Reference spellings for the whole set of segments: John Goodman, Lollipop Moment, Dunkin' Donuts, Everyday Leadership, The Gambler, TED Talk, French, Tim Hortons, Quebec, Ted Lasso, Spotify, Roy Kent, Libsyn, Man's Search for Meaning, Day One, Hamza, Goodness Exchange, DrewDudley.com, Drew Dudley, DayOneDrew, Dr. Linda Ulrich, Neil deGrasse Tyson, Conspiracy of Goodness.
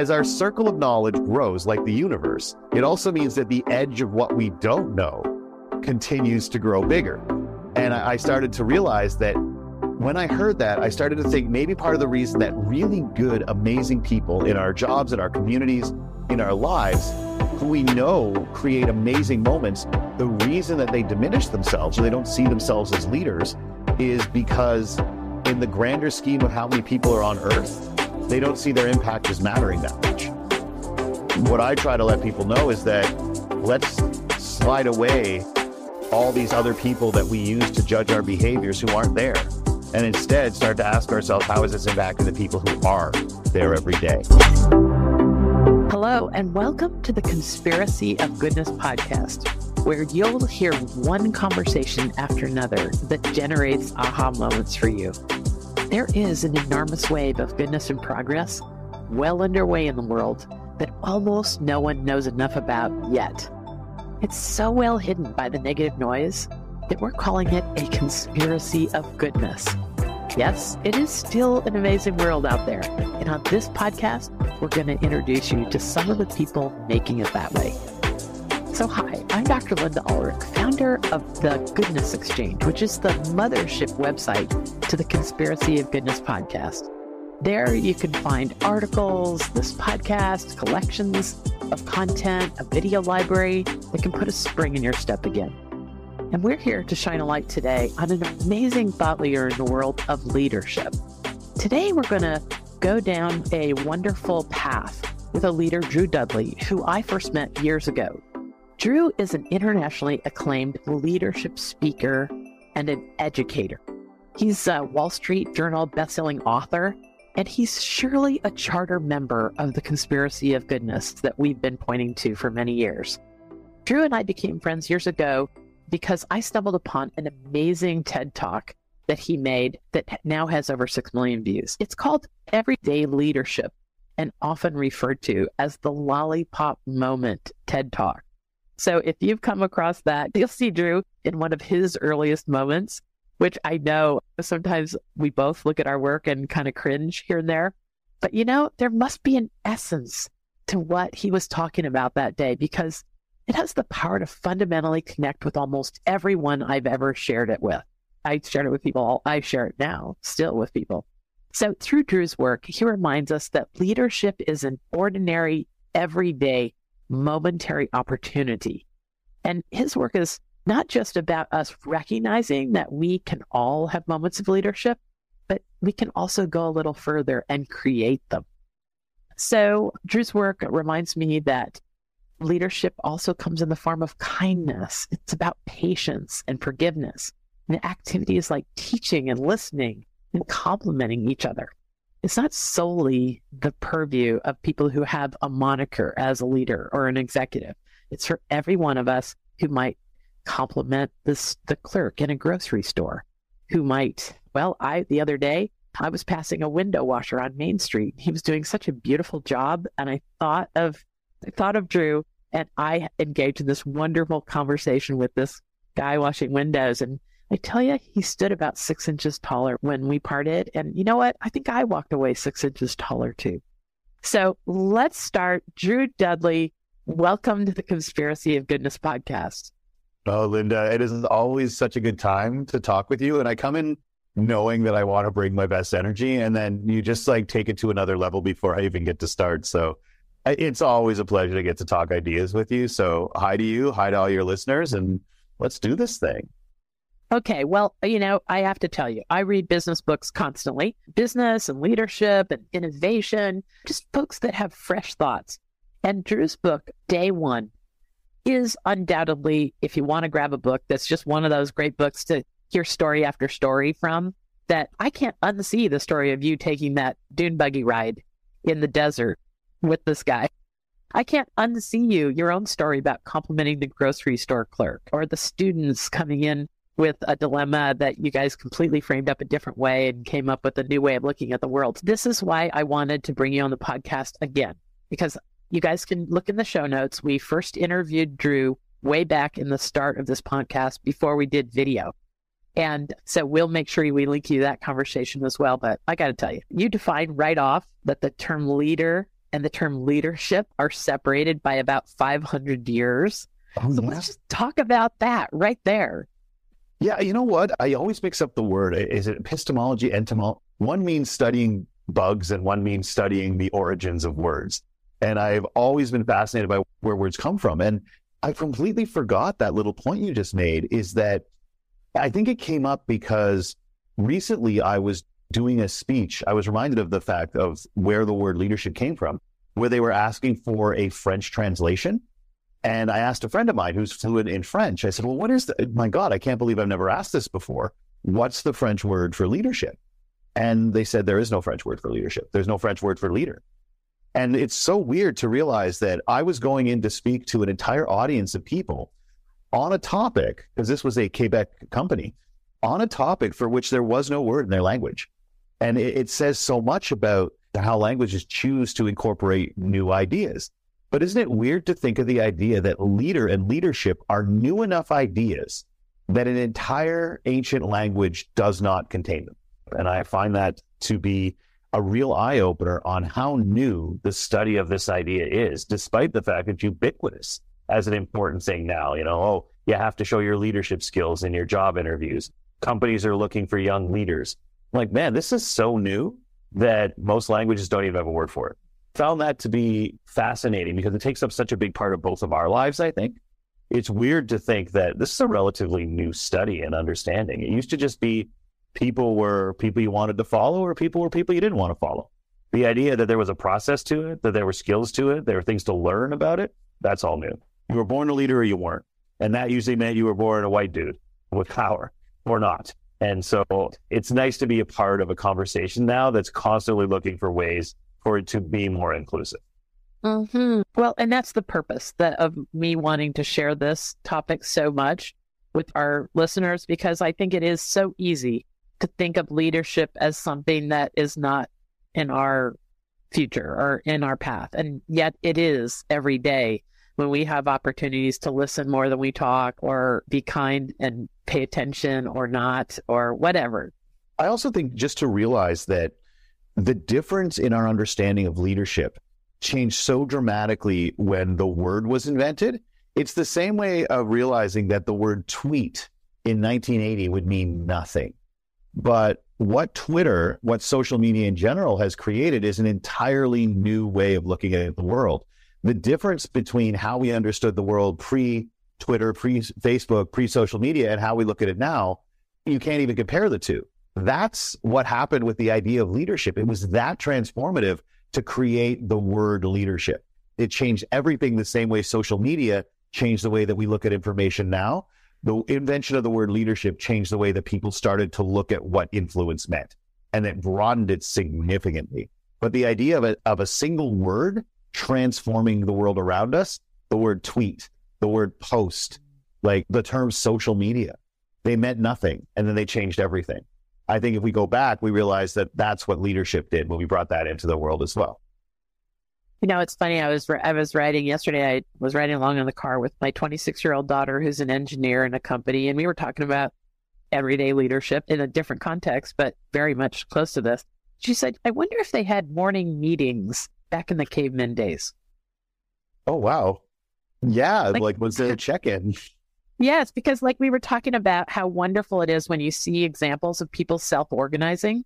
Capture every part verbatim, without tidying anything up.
As our circle of knowledge grows like the universe, it also means that the edge of what we don't know continues to grow bigger. And I started to realize that when I heard that, I started to think maybe part of the reason that really good, amazing people in our jobs, in our communities, in our lives, who we know create amazing moments, the reason that they diminish themselves or they don't see themselves as leaders is because in the grander scheme of how many people are on earth, they don't see their impact as mattering that much. What I try to let people know is that let's slide away all these other people that we use to judge our behaviors who aren't there, and instead start to ask ourselves, how is this impacting the people who are there every day? Hello, and welcome to the Conspiracy of Goodness podcast, where you'll hear one conversation after another that generates aha moments for you. There is an enormous wave of goodness and progress well underway in the world that almost no one knows enough about yet. It's so well hidden by the negative noise that we're calling it a conspiracy of goodness. Yes, it is still an amazing world out there. And on this podcast, we're going to introduce you to some of the people making it that way. So hi, I'm Doctor Linda Ulrich, founder of the Goodness Exchange, which is the mothership website to the Conspiracy of Goodness podcast. There you can find articles, this podcast, collections of content, a video library that can put a spring in your step again. And we're here to shine a light today on an amazing thought leader in the world of leadership. Today, we're going to go down a wonderful path with a leader, Drew Dudley, who I first met years ago. Drew is an internationally acclaimed leadership speaker and an educator. He's a Wall Street Journal bestselling author, and he's surely a charter member of the Conspiracy of Goodness that we've been pointing to for many years. Drew and I became friends years ago because I stumbled upon an amazing TED Talk that he made that now has over six million views. It's called Everyday Leadership and often referred to as the Lollipop Moment TED Talk. So if you've come across that, you'll see Drew in one of his earliest moments, which I know sometimes we both look at our work and kind of cringe here and there. But you know, there must be an essence to what he was talking about that day, because it has the power to fundamentally connect with almost everyone I've ever shared it with. I shared it with people. I share it now, still with people. So through Drew's work, he reminds us that leadership is an ordinary, everyday, momentary opportunity. And his work is not just about us recognizing that we can all have moments of leadership, but we can also go a little further and create them. So Drew's work reminds me that leadership also comes in the form of kindness. It's about patience and forgiveness. And activities like teaching and listening and complimenting each other. It's not solely the purview of people who have a moniker as a leader or an executive. It's for every one of us who might compliment this, the clerk in a grocery store, who might, well, I, the other day, I was passing a window washer on Main Street. He was doing such a beautiful job. And I thought of, I thought of Drew. And I engaged in this wonderful conversation with this guy washing windows. And I tell you, he stood about six inches taller when we parted. And you know what? I think I walked away six inches taller too. So let's start. Drew Dudley, welcome to the Conspiracy of Goodness podcast. Oh, Linda, it is always such a good time to talk with you. And I come in knowing that I want to bring my best energy. And then you just like take it to another level before I even get to start. So it's always a pleasure to get to talk ideas with you. So hi to you, hi to all your listeners, and let's do this thing. Okay, well, you know, I have to tell you, I read business books constantly, business and leadership and innovation, just books that have fresh thoughts. And Drew's book, Day One, is undoubtedly, if you want to grab a book that's just one of those great books to hear story after story from, that I can't unsee the story of you taking that dune buggy ride in the desert with this guy. I can't unsee you, your own story about complimenting the grocery store clerk or the students coming in with a dilemma that you guys completely framed up a different way and came up with a new way of looking at the world. This is why I wanted to bring you on the podcast again, because you guys can look in the show notes. We first interviewed Drew way back in the start of this podcast before we did video. And so we'll make sure we link you that conversation as well. But I got to tell you, you defined right off that the term leader and the term leadership are separated by about five hundred years. Oh, so yeah. Let's just talk about that right there. Yeah, you know what? I always mix up the word. Is it epistemology, entomology? One means studying bugs and one means studying the origins of words. And I've always been fascinated by where words come from. And I completely forgot that little point you just made, is that I think it came up because recently I was doing a speech. I was reminded of the fact of where the word leadership came from, where they were asking for a French translation. And I asked a friend of mine who's fluent in French. I said, well, what is the, my God, I can't believe I've never asked this before. What's the French word for leadership? And they said, there is no French word for leadership. There's no French word for leader. And it's so weird to realize that I was going in to speak to an entire audience of people on a topic, because this was a Quebec company, on a topic for which there was no word in their language. And it, it says so much about how languages choose to incorporate new ideas. But isn't it weird to think of the idea that leader and leadership are new enough ideas that an entire ancient language does not contain them? And I find that to be a real eye-opener on how new the study of this idea is, despite the fact it's ubiquitous as an important thing now. You know, oh, you have to show your leadership skills in your job interviews. Companies are looking for young leaders. Like, man, this is so new that most languages don't even have a word for it. Found that to be fascinating because it takes up such a big part of both of our lives, I think. It's weird to think that this is a relatively new study and understanding. It used to just be people were people you wanted to follow or people were people you didn't want to follow. The idea that there was a process to it, that there were skills to it, there were things to learn about it, that's all new. You were born a leader or you weren't. And that usually meant you were born a white dude with power or not. And so it's nice to be a part of a conversation now that's constantly looking for ways for it to be more inclusive. Mm-hmm. Well, and that's the purpose that of me wanting to share this topic so much with our listeners, because I think it is so easy to think of leadership as something that is not in our future or in our path. And yet it is every day when we have opportunities to listen more than we talk or be kind and pay attention or not or whatever. I also think just to realize that the difference in our understanding of leadership changed so dramatically when the word was invented. It's the same way of realizing that the word tweet in nineteen eighty would mean nothing. But what Twitter, what social media in general has created is an entirely new way of looking at the world. The difference between how we understood the world pre-Twitter, pre-Facebook, pre-social media, and how we look at it now, you can't even compare the two. That's what happened with the idea of leadership. It was that transformative to create the word leadership. It changed everything the same way social media changed the way that we look at information now. The invention of the word leadership changed the way that people started to look at what influence meant, and it broadened it significantly. But the idea of a, of a single word transforming the world around us, the word tweet, the word post, like the term social media, they meant nothing, and then they changed everything. I think if we go back, we realize that that's what leadership did when we brought that into the world as well. You know, it's funny. I was I was riding yesterday. I was riding along in the car with my twenty-six-year-old daughter, who's an engineer in a company, and we were talking about everyday leadership in a different context, but very much close to this. She said, "I wonder if they had morning meetings back in the caveman days." Oh wow, yeah, like, like was there a check-in? Yes, because like we were talking about how wonderful it is when you see examples of people self-organizing.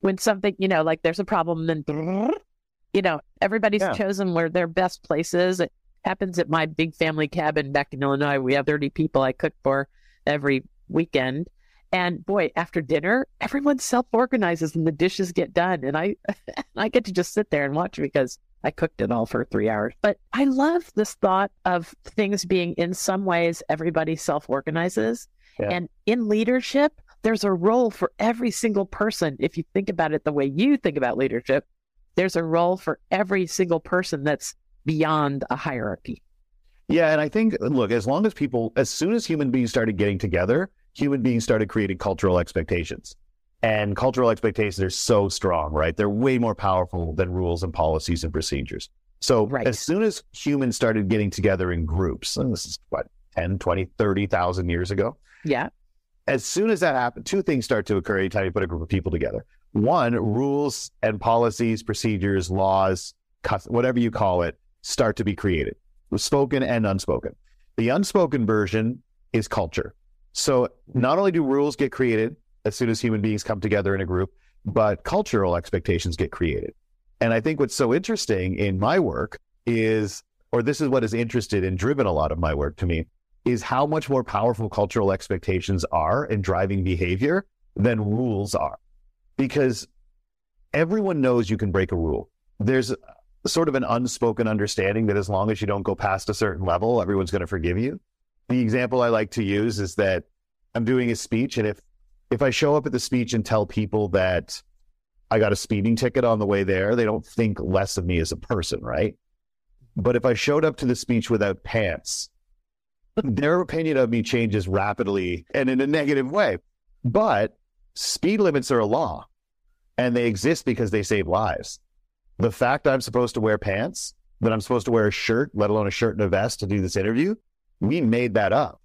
When something, you know, like there's a problem, then, you know, everybody's yeah. chosen where their best place is. It happens at my big family cabin back in Illinois. We have thirty people I cook for every weekend. And boy, after dinner, everyone self-organizes and the dishes get done. And I, I get to just sit there and watch because I cooked it all for three hours. But I love this thought of things being in some ways, everybody self-organizes. Yeah. And in leadership, there's a role for every single person. If you think about it the way you think about leadership, there's a role for every single person that's beyond a hierarchy. Yeah. And I think, look, as long as people, as soon as human beings started getting together, human beings started creating cultural expectations. And cultural expectations are so strong, right? They're way more powerful than rules and policies and procedures. So right. As soon as humans started getting together in groups, and this is what, ten, twenty, thirty thousand years ago? Yeah. As soon as that happened, two things start to occur anytime you put a group of people together. One, rules and policies, procedures, laws, custom, whatever you call it, start to be created, spoken and unspoken. The unspoken version is culture. So not only do rules get created as soon as human beings come together in a group, but cultural expectations get created. And I think what's so interesting in my work is, or this is what has interested and driven a lot of my work to me, is how much more powerful cultural expectations are in driving behavior than rules are. Because everyone knows you can break a rule. There's sort of an unspoken understanding that as long as you don't go past a certain level, everyone's going to forgive you. The example I like to use is that I'm doing a speech, and if if I show up at the speech and tell people that I got a speeding ticket on the way there, they don't think less of me as a person, right? But if I showed up to the speech without pants, their opinion of me changes rapidly and in a negative way. But speed limits are a law, and they exist because they save lives. The fact I'm supposed to wear pants, that I'm supposed to wear a shirt, let alone a shirt and a vest to do this interview, we made that up.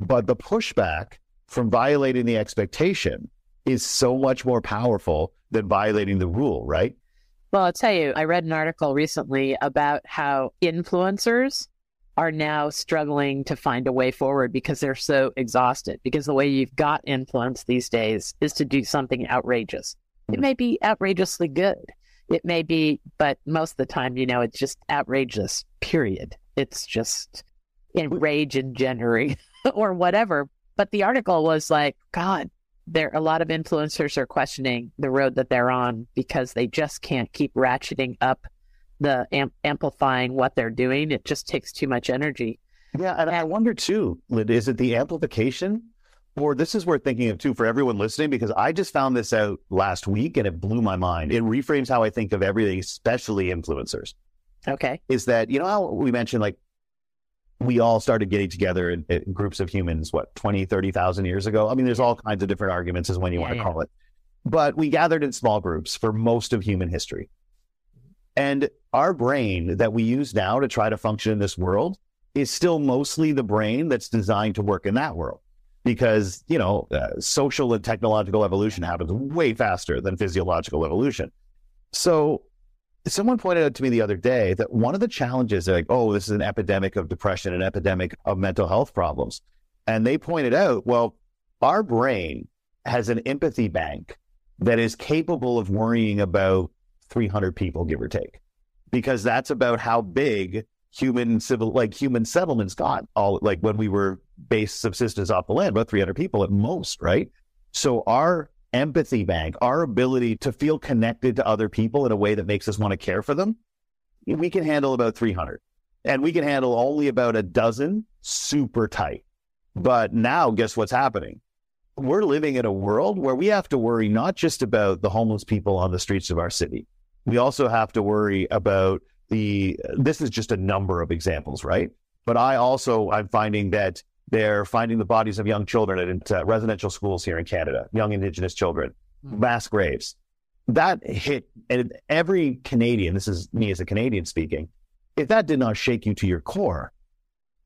But the pushback from violating the expectation is so much more powerful than violating the rule, right? Well, I'll tell you, I read an article recently about how influencers are now struggling to find a way forward because they're so exhausted. Because the way you've got influence these days is to do something outrageous. Mm-hmm. It may be outrageously good. It may be, but most of the time, you know, it's just outrageous, period. It's just enrage and generate or whatever. But the article was like, God, there a lot of influencers are questioning the road that they're on because they just can't keep ratcheting up the amp- amplifying what they're doing. It just takes too much energy. Yeah. And, and I wonder too, Linda, is it the amplification? Or this is worth thinking of too for everyone listening, because I just found this out last week and it blew my mind. It reframes how I think of everything, especially influencers. Okay. Is that, you know, how we mentioned, like, we all started getting together in, in groups of humans, what, twenty, thirty thousand years ago? I mean, there's all kinds of different arguments as when you yeah, want to yeah. call it. But we gathered in small groups for most of human history. And our brain that we use now to try to function in this world is still mostly the brain that's designed to work in that world. Because, you know, uh, social and technological evolution happens way faster than physiological evolution. So someone pointed out to me the other day that one of the challenges, they're like, oh, this is an epidemic of depression, an epidemic of mental health problems. And they pointed out, well, our brain has an empathy bank that is capable of worrying about three hundred people, give or take, because that's about how big human civil, like human settlements got, all like when we were based subsistence off the land, about three hundred people at most, right? So our empathy bank, our ability to feel connected to other people in a way that makes us want to care for them, we can handle about three hundred. And we can handle only about a dozen super tight. But now guess what's happening? We're living in a world where we have to worry not just about the homeless people on the streets of our city. We also have to worry about the, this is just a number of examples, right? But I also, I'm finding that they're finding the bodies of young children at uh, residential schools here in Canada, young Indigenous children, mass graves. That hit, and every Canadian, this is me as a Canadian speaking, if that did not shake you to your core,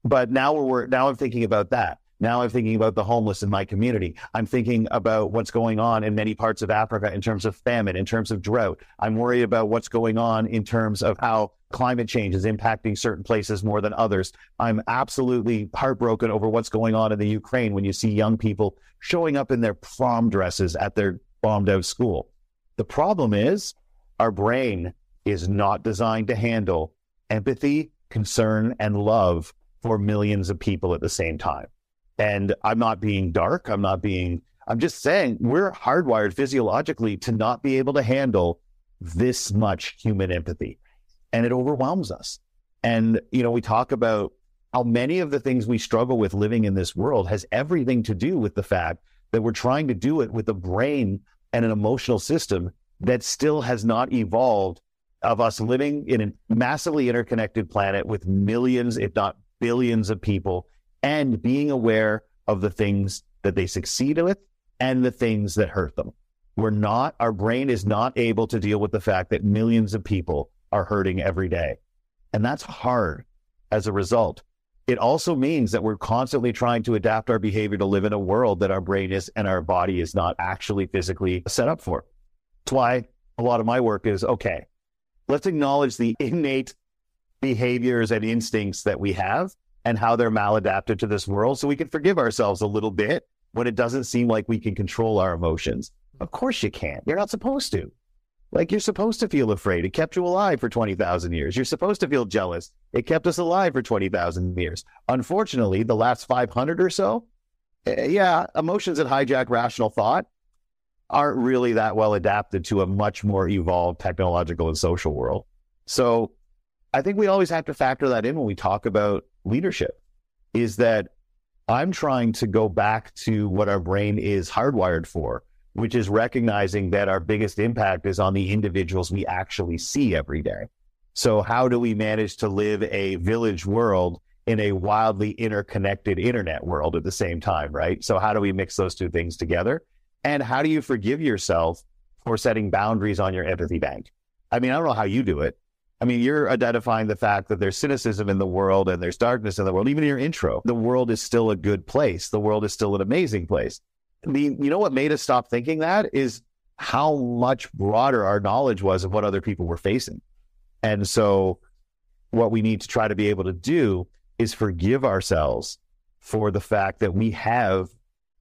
but now we're, now I'm thinking about that. Now I'm thinking about the homeless in my community. I'm thinking about what's going on in many parts of Africa in terms of famine, in terms of drought. I'm worried about what's going on in terms of how climate change is impacting certain places more than others. I'm absolutely heartbroken over what's going on in the Ukraine when you see young people showing up in their prom dresses at their bombed out school. The problem is our brain is not designed to handle empathy, concern, and love for millions of people at the same time. And I'm not being dark. I'm not being, I'm just saying we're hardwired physiologically to not be able to handle this much human empathy. And it overwhelms us. And, you know, we talk about how many of the things we struggle with living in this world has everything to do with the fact that we're trying to do it with a brain and an emotional system that still has not evolved of us living in a massively interconnected planet with millions, if not billions of people, and being aware of the things that they succeed with and the things that hurt them. We're not, our brain is not able to deal with the fact that millions of people are hurting every day. And that's hard as a result. It also means that we're constantly trying to adapt our behavior to live in a world that our brain is and our body is not actually physically set up for. That's why a lot of my work is, okay, let's acknowledge the innate behaviors and instincts that we have and how they're maladapted to this world, so we can forgive ourselves a little bit when it doesn't seem like we can control our emotions. Of course you can't. You're not supposed to. Like, you're supposed to feel afraid. It kept you alive for twenty thousand years. You're supposed to feel jealous. It kept us alive for twenty thousand years. Unfortunately, the last five hundred or so, yeah, emotions that hijack rational thought aren't really that well adapted to a much more evolved technological and social world. So I think we always have to factor that in when we talk about leadership, is that I'm trying to go back to what our brain is hardwired for, which is recognizing that our biggest impact is on the individuals we actually see every day. So how do we manage to live a village world in a wildly interconnected internet world at the same time, right? So how do we mix those two things together? And how do you forgive yourself for setting boundaries on your empathy bank? I mean, I don't know how you do it. I mean, you're identifying the fact that there's cynicism in the world and there's darkness in the world. Even in your intro, the world is still a good place. The world is still an amazing place. I mean, you know what made us stop thinking that is how much broader our knowledge was of what other people were facing. And so what we need to try to be able to do is forgive ourselves for the fact that we have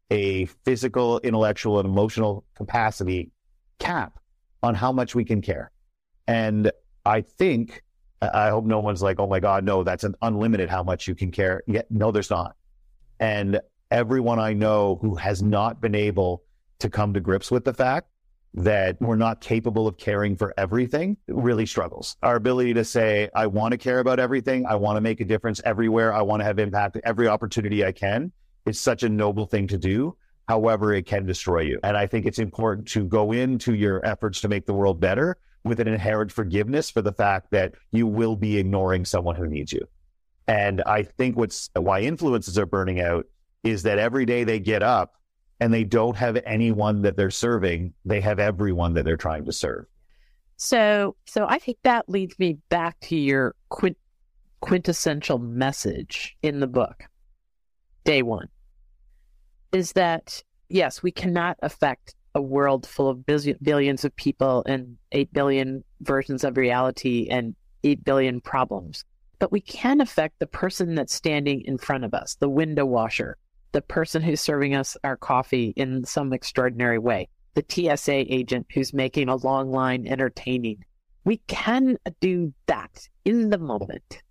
a physical, intellectual, and emotional capacity cap on how much we can care. And I think, I hope no one's like, oh my God, no, that's an unlimited how much you can care. Yet, no, there's not. And everyone I know who has not been able to come to grips with the fact that we're not capable of caring for everything really struggles. Our ability to say, I want to care about everything. I want to make a difference everywhere. I want to have impact every opportunity I can. It's such a noble thing to do. However, it can destroy you. And I think it's important to go into your efforts to make the world better with an inherent forgiveness for the fact that you will be ignoring someone who needs you. And I think what's why influencers are burning out is that every day they get up and they don't have anyone that they're serving. They have everyone that they're trying to serve. So so I think that leads me back to your quint- quintessential message in the book, Day One, is that, yes, we cannot affect a world full of billion, billions of people and eight billion versions of reality and eight billion problems. But we can affect the person that's standing in front of us, the window washer, the person who's serving us our coffee in some extraordinary way, the T S A agent who's making a long line entertaining. We can do that in the moment.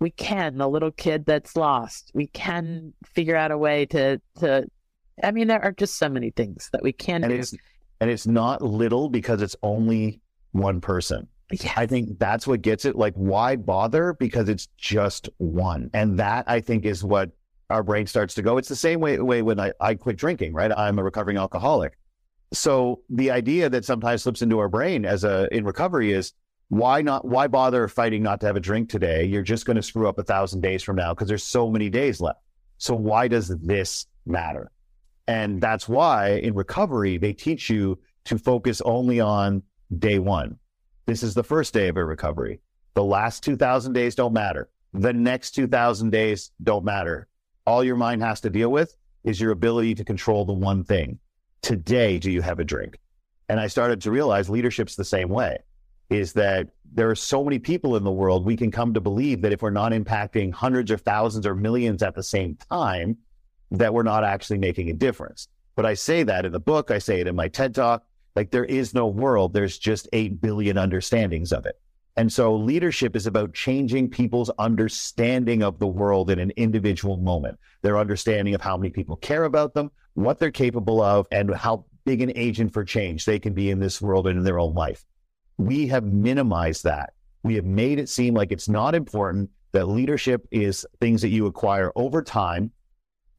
We can, the little kid that's lost. We can figure out a way to, to I mean, there are just so many things that we can and do. It's, and it's not little because it's only one person. Yes. I think that's what gets it. Like, why bother? Because it's just one. And that, I think, is what our brain starts to go. It's the same way, way when I, I quit drinking, right? I'm a recovering alcoholic. So the idea that sometimes slips into our brain as a in recovery is, why not? Why bother fighting not to have a drink today? You're just going to screw up a thousand days from now because there's so many days left. So why does this matter? And that's why in recovery, they teach you to focus only on day one. This is the first day of a recovery. The last two thousand days don't matter. The next two thousand days don't matter. All your mind has to deal with is your ability to control the one thing. Today, do you have a drink? And I started to realize leadership's the same way, is that there are so many people in the world, we can come to believe that if we're not impacting hundreds of thousands or millions at the same time, that we're not actually making a difference. But I say that in the book, I say it in my TED Talk. Like, there is no world, there's just eight billion understandings of it. And so leadership is about changing people's understanding of the world in an individual moment, their understanding of how many people care about them, what they're capable of, and how big an agent for change they can be in this world and in their own life. We have minimized that. We have made it seem like it's not important, that leadership is things that you acquire over time.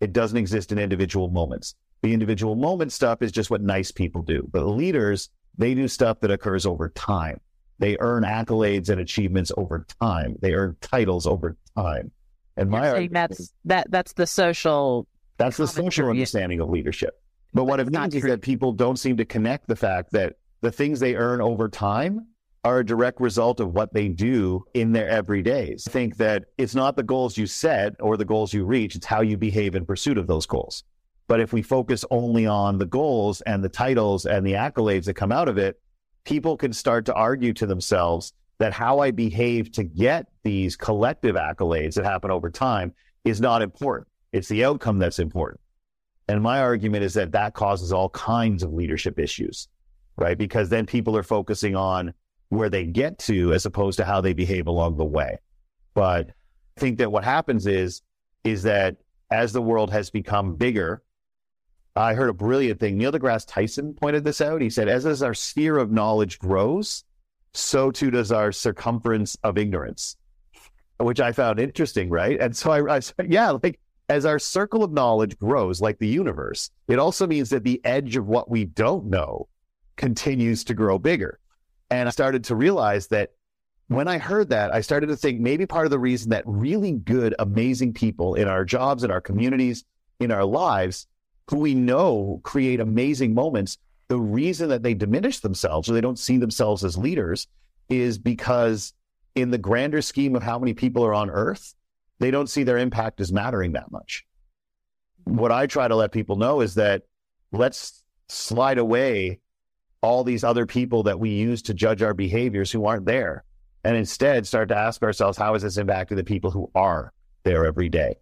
It doesn't exist in individual moments. The individual moment stuff is just what nice people do. But leaders, they do stuff that occurs over time. They earn accolades and achievements over time. They earn titles over time. And my argument, that's that that's the social that's the social understanding of leadership. But what it means is that people don't seem to connect the fact that the things they earn over time are a direct result of what they do in their everydays. Think that it's not the goals you set or the goals you reach, it's how you behave in pursuit of those goals. But if we focus only on the goals and the titles and the accolades that come out of it, people can start to argue to themselves that how I behave to get these collective accolades that happen over time is not important. It's the outcome that's important. And my argument is that that causes all kinds of leadership issues, right? Because then people are focusing on where they get to as opposed to how they behave along the way. But I think that what happens is, is that as the world has become bigger, I heard a brilliant thing. Neil deGrasse Tyson pointed this out. He said, as, as our sphere of knowledge grows, so too does our circumference of ignorance, which I found interesting, right? And so I, I said, yeah, like as our circle of knowledge grows, like the universe, it also means that the edge of what we don't know continues to grow bigger. And I started to realize that when I heard that, I started to think maybe part of the reason that really good, amazing people in our jobs, in our communities, in our lives, who we know create amazing moments, the reason that they diminish themselves or they don't see themselves as leaders is because in the grander scheme of how many people are on earth, they don't see their impact as mattering that much. What I try to let people know is that let's slide away all these other people that we use to judge our behaviors who aren't there, and instead start to ask ourselves, how is this impacting the people who are there every day?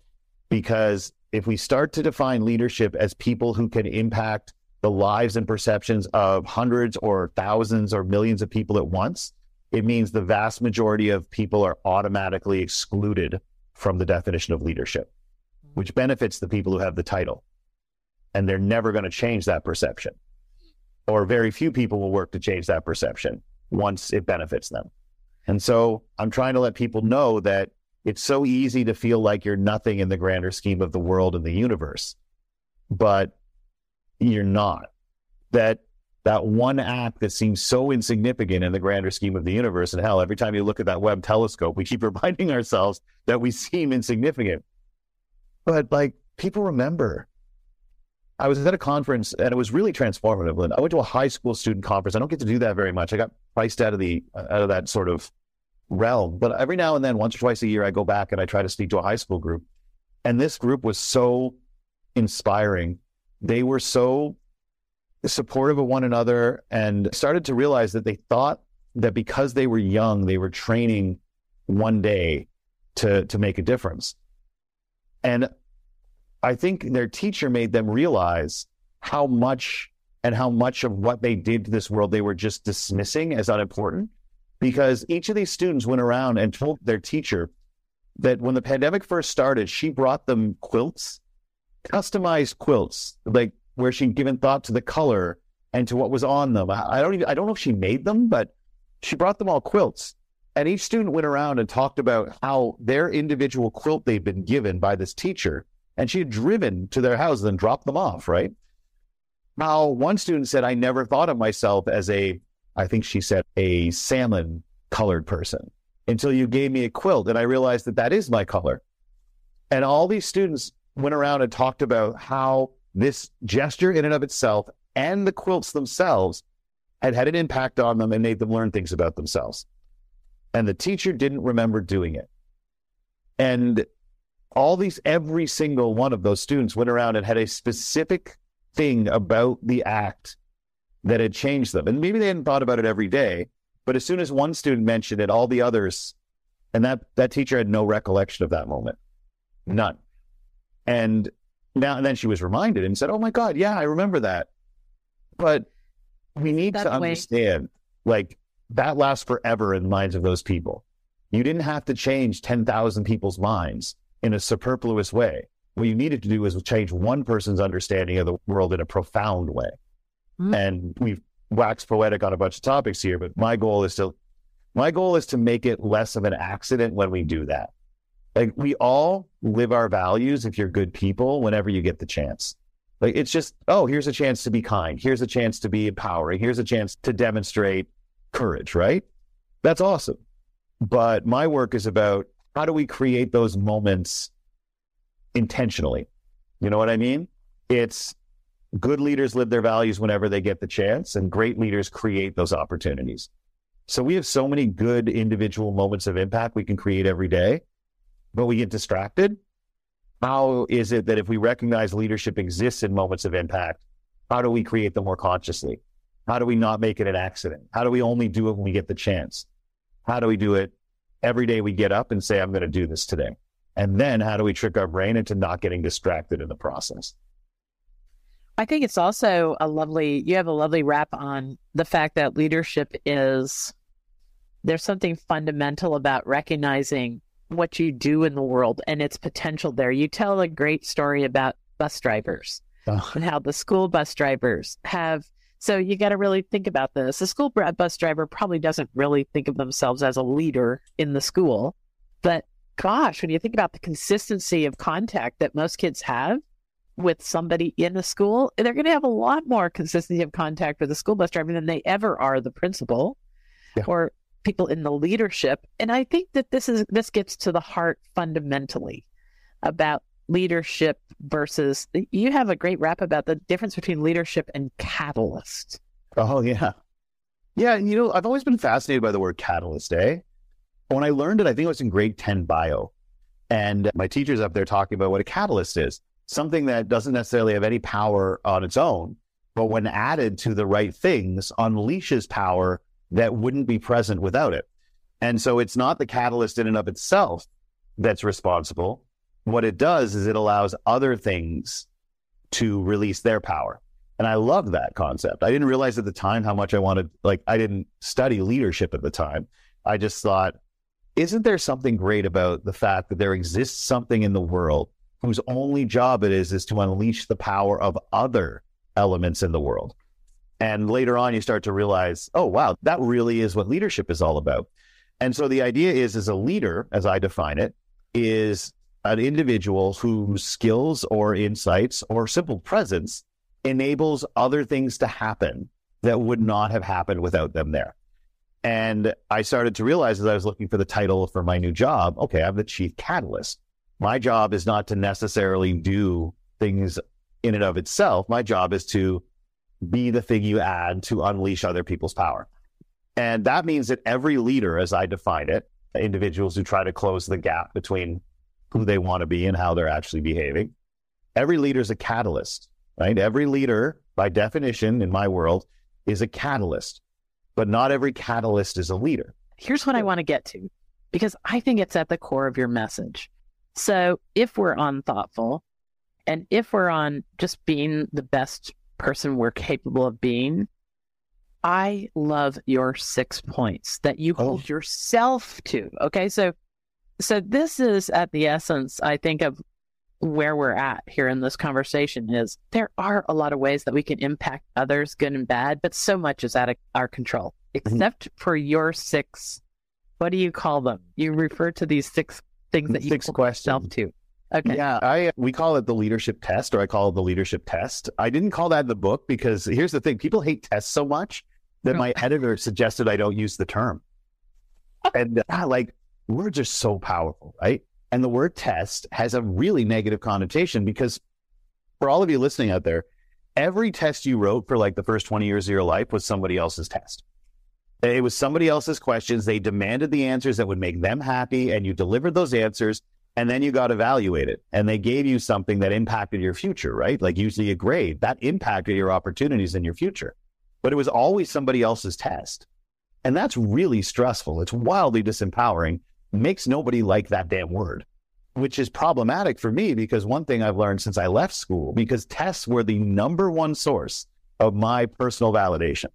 Because if we start to define leadership as people who can impact the lives and perceptions of hundreds or thousands or millions of people at once, it means the vast majority of people are automatically excluded from the definition of leadership, which benefits the people who have the title. And they're never going to change that perception. Or very few people will work to change that perception once it benefits them. And so I'm trying to let people know that it's so easy to feel like you're nothing in the grander scheme of the world and the universe, but you're not. That that one act that seems so insignificant in the grander scheme of the universe, and hell, every time you look at that Webb telescope, we keep reminding ourselves that we seem insignificant. But like, people remember. I was at a conference and it was really transformative. Lynn, I went to a high school student conference. I don't get to do that very much. I got priced out of the out of that sort of realm. But every now and then, once or twice a year, I go back and I try to speak to a high school group. And this group was so inspiring. They were so supportive of one another, and started to realize that they thought that because they were young, they were training one day to to make a difference. And I think their teacher made them realize how much and how much of what they did to this world they were just dismissing as unimportant, because each of these students went around and told their teacher that when the pandemic first started, she brought them quilts, customized quilts, like where she'd given thought to the color and to what was on them. I don't even, I don't know if she made them, but she brought them all quilts. And each student went around and talked about how their individual quilt they'd been given by this teacher, and she had driven to their house and dropped them off, right? Now, one student said, I never thought of myself as a, I think she said, a salmon-colored person until you gave me a quilt, and I realized that that is my color. And all these students went around and talked about how this gesture in and of itself and the quilts themselves had had an impact on them and made them learn things about themselves. And the teacher didn't remember doing it. And all these, every single one of those students went around and had a specific thing about the act that had changed them. And maybe they hadn't thought about it every day, but as soon as one student mentioned it, all the others, and that, that teacher had no recollection of that moment, none. And now, and then she was reminded and said, oh my God, yeah, I remember that. But we need that to way. understand, like, that lasts forever in the minds of those people. You didn't have to change ten thousand people's minds in a superfluous way. What you needed to do is change one person's understanding of the world in a profound way. Mm. And we've waxed poetic on a bunch of topics here, but my goal is to, my goal is to make it less of an accident when we do that. Like, we all live our values, if you're good people, whenever you get the chance. Like, it's just, oh, here's a chance to be kind. Here's a chance to be empowering. Here's a chance to demonstrate courage, right? That's awesome. But my work is about, how do we create those moments intentionally? You know what I mean? It's good leaders live their values whenever they get the chance, and great leaders create those opportunities. So we have so many good individual moments of impact we can create every day, but we get distracted. How is it that if we recognize leadership exists in moments of impact, how do we create them more consciously? How do we not make it an accident? How do we only do it when we get the chance? How do we do it every day we get up and say, I'm going to do this today? And then how do we trick our brain into not getting distracted in the process? I think it's also a lovely, you have a lovely wrap on the fact that leadership is, there's something fundamental about recognizing what you do in the world and its potential there. You tell a great story about bus drivers oh. and how the school bus drivers have, so you got to really think about this. The school bus driver probably doesn't really think of themselves as a leader in the school, but gosh, when you think about the consistency of contact that most kids have with somebody in the school, they're going to have a lot more consistency of contact with the school bus driver than they ever are the principal yeah. or people in the leadership. And I think that this is, this gets to the heart fundamentally about leadership versus, you have a great rap about the difference between leadership and catalyst. Oh, yeah. Yeah. And, you know, I've always been fascinated by the word catalyst, eh? When I learned it, I think I was in grade ten bio. And my teacher's up there talking about what a catalyst is, something that doesn't necessarily have any power on its own, but when added to the right things, unleashes power that wouldn't be present without it. And so it's not the catalyst in and of itself that's responsible. What it does is it allows other things to release their power. And I love that concept. I didn't realize at the time how much I wanted, like, I didn't study leadership at the time. I just thought, isn't there something great about the fact that there exists something in the world whose only job it is, is to unleash the power of other elements in the world? And later on, you start to realize, oh, wow, that really is what leadership is all about. And so the idea is, as a leader, as I define it, is an individual whose skills or insights or simple presence enables other things to happen that would not have happened without them there. And I started to realize, as I was looking for the title for my new job, okay, I'm the chief catalyst. My job is not to necessarily do things in and of itself. My job is to be the thing you add to unleash other people's power. And that means that every leader, as I define it, individuals who try to close the gap between who they want to be and how they're actually behaving. Every leader is a catalyst, right? Every leader, by definition, in my world, is a catalyst, but not every catalyst is a leader. Here's what I want to get to, because I think it's at the core of your message. So if we're unthoughtful, and if we're on just being the best person we're capable of being, I love your six points that you hold oh. yourself to. Okay, so So this is at the essence, I think, of where we're at here in this conversation is there are a lot of ways that we can impact others, good and bad, but so much is out of our control, except mm-hmm. for your six. What do you call them? You refer to these six things that you six hold questions. Yourself to. Okay. Yeah, I we call it the leadership test, or I call it the leadership test. I didn't call that in the book because here's the thing. People hate tests so much that my editor suggested I don't use the term. And uh, like, words are so powerful, right? And the word test has a really negative connotation, because for all of you listening out there, every test you wrote for like the first twenty years of your life was somebody else's test. It was somebody else's questions. They demanded the answers that would make them happy, and you delivered those answers, and then you got evaluated, and they gave you something that impacted your future, right? Like usually a grade that impacted your opportunities in your future, but it was always somebody else's test. And that's really stressful. It's wildly disempowering. Makes nobody like that damn word, which is problematic for me, because one thing I've learned since I left school, because tests were the number one source of my personal validation.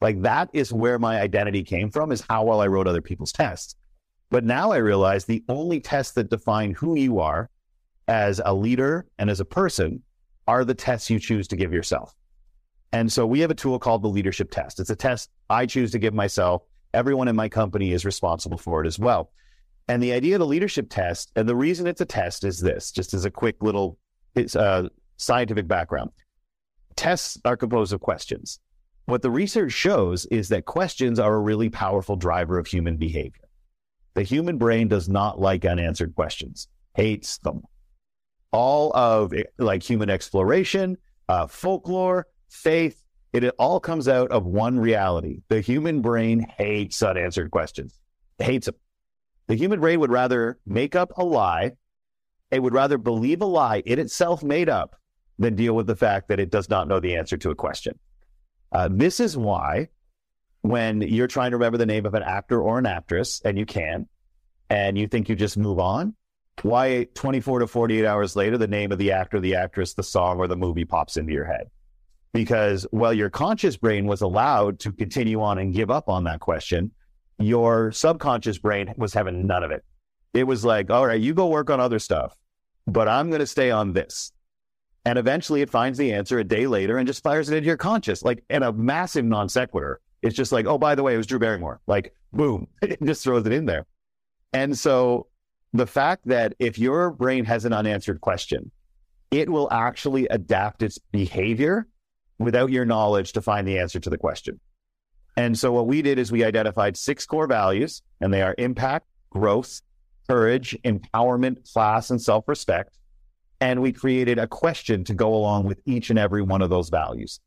Like, that is where my identity came from, is how well I wrote other people's tests. But now I realize the only tests that define who you are as a leader and as a person are the tests you choose to give yourself. And so we have a tool called the leadership test. It's a test I choose to give myself. Everyone in my company is responsible for it as well. And the idea of the leadership test, and the reason it's a test, is this, just as a quick little it's, uh, scientific background. Tests are composed of questions. What the research shows is that questions are a really powerful driver of human behavior. The human brain does not like unanswered questions, hates them. All of it, like human exploration, uh, folklore, faith, it, it all comes out of one reality. The human brain hates unanswered questions, it hates them. The human brain would rather make up a lie. It would rather believe a lie in itself made up than deal with the fact that it does not know the answer to a question. Uh, this is why when you're trying to remember the name of an actor or an actress, and you can, and you think you just move on, why twenty-four to forty-eight hours later, the name of the actor, the actress, the song, or the movie pops into your head. Because while your conscious brain was allowed to continue on and give up on that question, your subconscious brain was having none of it. It was like, all right, you go work on other stuff, but I'm going to stay on this. And eventually it finds the answer a day later and just fires it into your conscious, like in a massive non sequitur. It's just like, oh, by the way, it was Drew Barrymore. Like, boom, it just throws it in there. And so the fact that if your brain has an unanswered question, it will actually adapt its behavior without your knowledge to find the answer to the question. And so what we did is we identified six core values, and they are impact, growth, courage, empowerment, class, and self-respect. And we created a question to go along with each and every one of those values.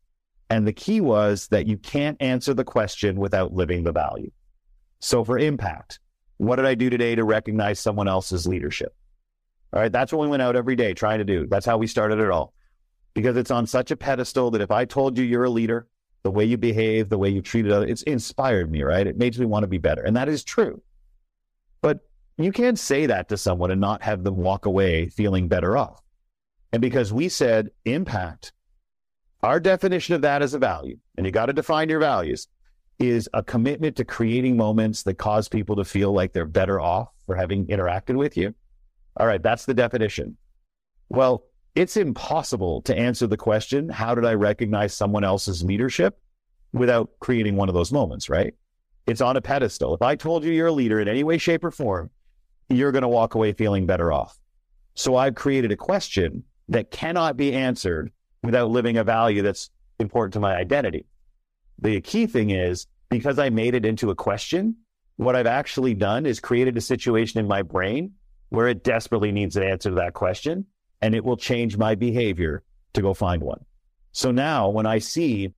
And the key was that you can't answer the question without living the value. So for impact, what did I do today to recognize someone else's leadership? All right, that's what we went out every day trying to do. That's how we started it all. Because it's on such a pedestal that if I told you you're a leader, the way you behave, the way you treated others, it's inspired me, right? It makes me want to be better. And that is true. But you can't say that to someone and not have them walk away feeling better off. And because we said impact, our definition of that as a value, and you got to define your values, is a commitment to creating moments that cause people to feel like they're better off for having interacted with you. All right, that's the definition. Well, it's impossible to answer the question, how did I recognize someone else's leadership, without creating one of those moments, right? It's on a pedestal. If I told you you're a leader in any way, shape, or form, you're going to walk away feeling better off. So I've created a question that cannot be answered without living a value that's important to my identity. The key thing is, because I made it into a question, what I've actually done is created a situation in my brain where it desperately needs an answer to that question, and it will change my behavior to go find one. So now when I see,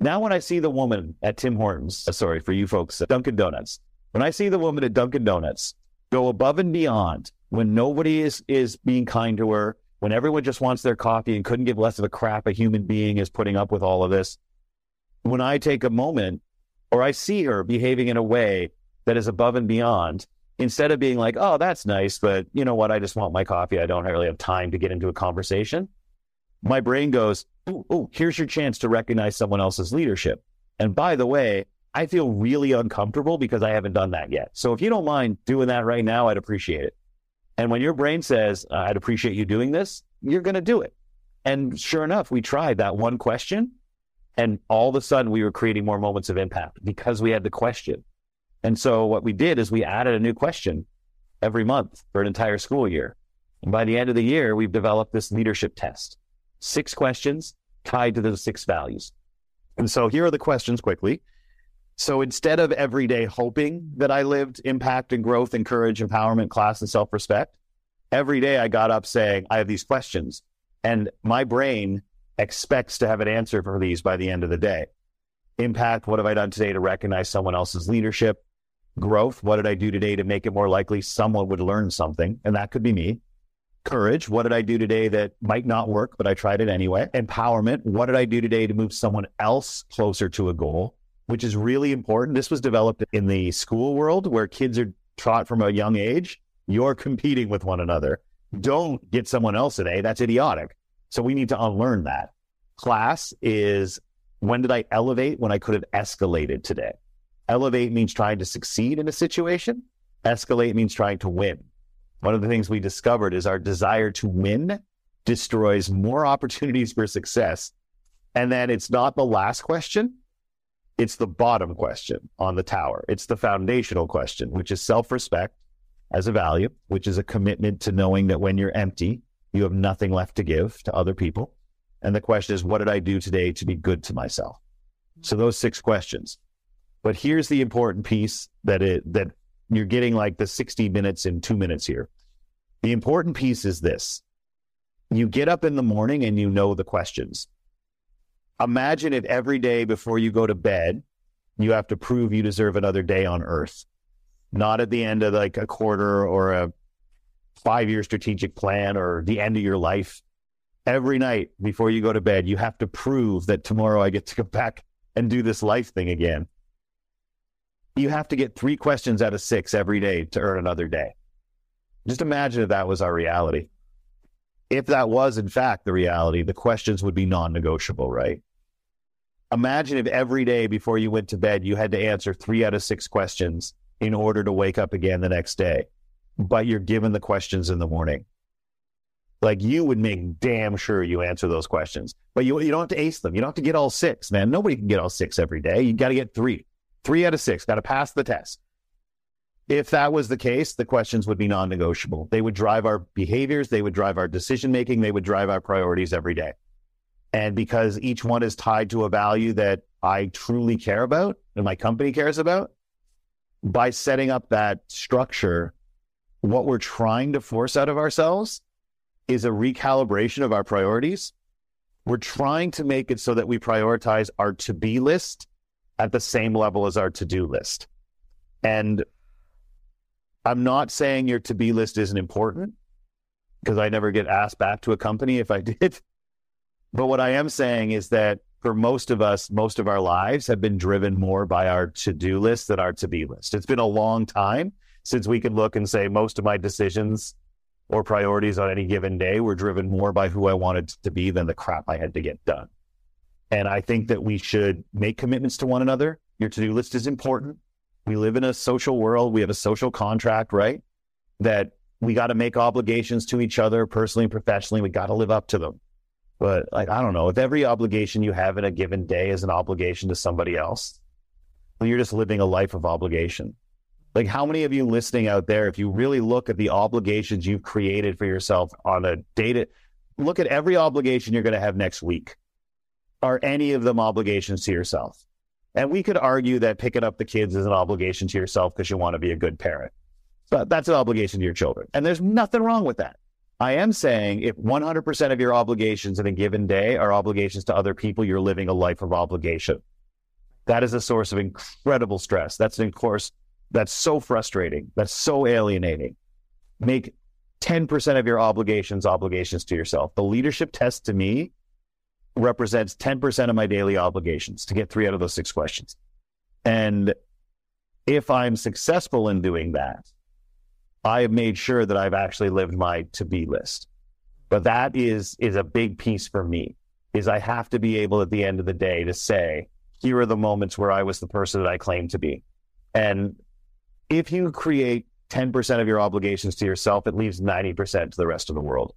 now when I see the woman at Tim Hortons, uh, sorry for you folks, uh, Dunkin' Donuts, when I see the woman at Dunkin' Donuts go above and beyond when nobody is, is being kind to her, when everyone just wants their coffee and couldn't give less of a crap a human being is putting up with all of this, when I take a moment or I see her behaving in a way that is above and beyond, instead of being like, oh, that's nice, but you know what? I just want my coffee. I don't really have time to get into a conversation. My brain goes, oh, ooh, here's your chance to recognize someone else's leadership. And by the way, I feel really uncomfortable because I haven't done that yet. So if you don't mind doing that right now, I'd appreciate it. And when your brain says, I'd appreciate you doing this, you're going to do it. And sure enough, we tried that one question, and all of a sudden we were creating more moments of impact because we had the question. And so what we did is we added a new question every month for an entire school year. And by the end of the year, we've developed this leadership test. Six questions tied to those six values. And so here are the questions quickly. So instead of every day hoping that I lived impact and growth and courage, empowerment, class, and self-respect, every day I got up saying, I have these questions. And my brain expects to have an answer for these by the end of the day. Impact, what have I done today to recognize someone else's leadership? Growth, what did I do today to make it more likely someone would learn something? And that could be me. Courage, what did I do today that might not work, but I tried it anyway? Empowerment, what did I do today to move someone else closer to a goal, which is really important. This was developed in the school world where kids are taught from a young age, you're competing with one another. Don't get someone else an A, that's idiotic. So we need to unlearn that. Class is, when did I elevate when I could have escalated today? Elevate means trying to succeed in a situation. Escalate means trying to win. One of the things we discovered is our desire to win destroys more opportunities for success. And then it's not the last question. It's the bottom question on the tower. It's the foundational question, which is self-respect as a value, which is a commitment to knowing that when you're empty, you have nothing left to give to other people. And the question is, what did I do today to be good to myself? So those six questions. But here's the important piece that it, that you're getting like the sixty minutes in two minutes here. The important piece is this. You get up in the morning and you know the questions. Imagine if every day before you go to bed, you have to prove you deserve another day on earth. Not at the end of like a quarter or a five-year strategic plan or the end of your life. Every night before you go to bed, you have to prove that tomorrow I get to go back and do this life thing again. You have to get three questions out of six every day to earn another day. Just imagine if that was our reality. If that was, in fact, the reality, the questions would be non-negotiable, right? Imagine if every day before you went to bed, you had to answer three out of six questions in order to wake up again the next day, but you're given the questions in the morning. Like, you would make damn sure you answer those questions, but you, you don't have to ace them. You don't have to get all six, man. Nobody can get all six every day. You got to get three. Three out of six, got to pass the test. If that was the case, the questions would be non-negotiable. They would drive our behaviors. They would drive our decision-making. They would drive our priorities every day. And because each one is tied to a value that I truly care about and my company cares about, by setting up that structure, what we're trying to force out of ourselves is a recalibration of our priorities. We're trying to make it so that we prioritize our to-be list at the same level as our to-do list. And I'm not saying your to-be list isn't important, because I never get asked back to a company if I did. But what I am saying is that for most of us, most of our lives have been driven more by our to-do list than our to-be list. It's been a long time since we could look and say most of my decisions or priorities on any given day were driven more by who I wanted to be than the crap I had to get done. And I think that we should make commitments to one another. Your to-do list is important. We live in a social world. We have a social contract, right? That we got to make obligations to each other personally and professionally. We got to live up to them. But, like, I don't know, if every obligation you have in a given day is an obligation to somebody else, well, you're just living a life of obligation. Like, how many of you listening out there, if you really look at the obligations you've created for yourself on a day-to-day, look at every obligation you're going to have next week. Are any of them obligations to yourself? And we could argue that picking up the kids is an obligation to yourself because you want to be a good parent. But that's an obligation to your children. And there's nothing wrong with that. I am saying if one hundred percent of your obligations in a given day are obligations to other people, you're living a life of obligation. That is a source of incredible stress. That's an course. That's so frustrating. That's so alienating. Make ten percent of your obligations obligations to yourself. The leadership test to me represents ten percent of my daily obligations to get three out of those six questions. And if I'm successful in doing that, I have made sure that I've actually lived my to-be list. But that is is a big piece for me, is I have to be able at the end of the day to say, here are the moments where I was the person that I claimed to be. And if you create ten percent of your obligations to yourself, it leaves ninety percent to the rest of the world.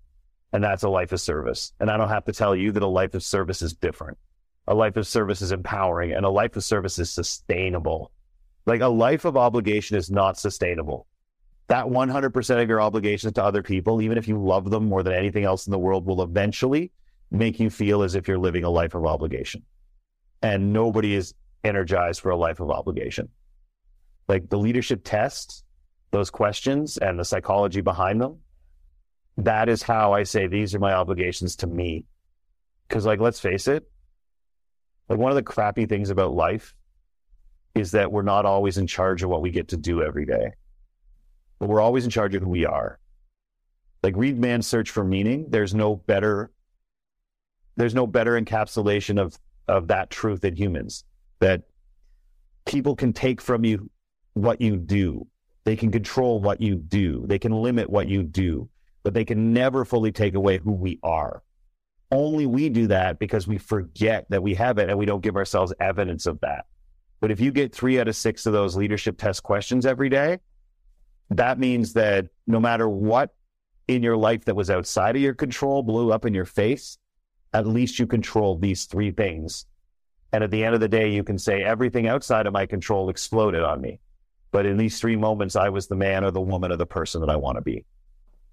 And that's a life of service. And I don't have to tell you that a life of service is different. A life of service is empowering, and a life of service is sustainable. Like, a life of obligation is not sustainable. That one hundred percent of your obligations to other people, even if you love them more than anything else in the world, will eventually make you feel as if you're living a life of obligation. And nobody is energized for a life of obligation. Like, the leadership test, those questions and the psychology behind them, that is how I say these are my obligations to me. Because, like, let's face it, like, one of the crappy things about life is that we're not always in charge of what we get to do every day. But we're always in charge of who we are. Like, read Man's Search for Meaning. There's no better, there's no better encapsulation of, of that truth in humans, that people can take from you what you do. They can control what you do. They can limit what you do, but they can never fully take away who we are. Only we do that because we forget that we have it and we don't give ourselves evidence of that. But if you get three out of six of those leadership test questions every day, that means that no matter what in your life that was outside of your control blew up in your face, at least you control these three things. And at the end of the day, you can say everything outside of my control exploded on me. But in these three moments, I was the man or the woman or the person that I want to be.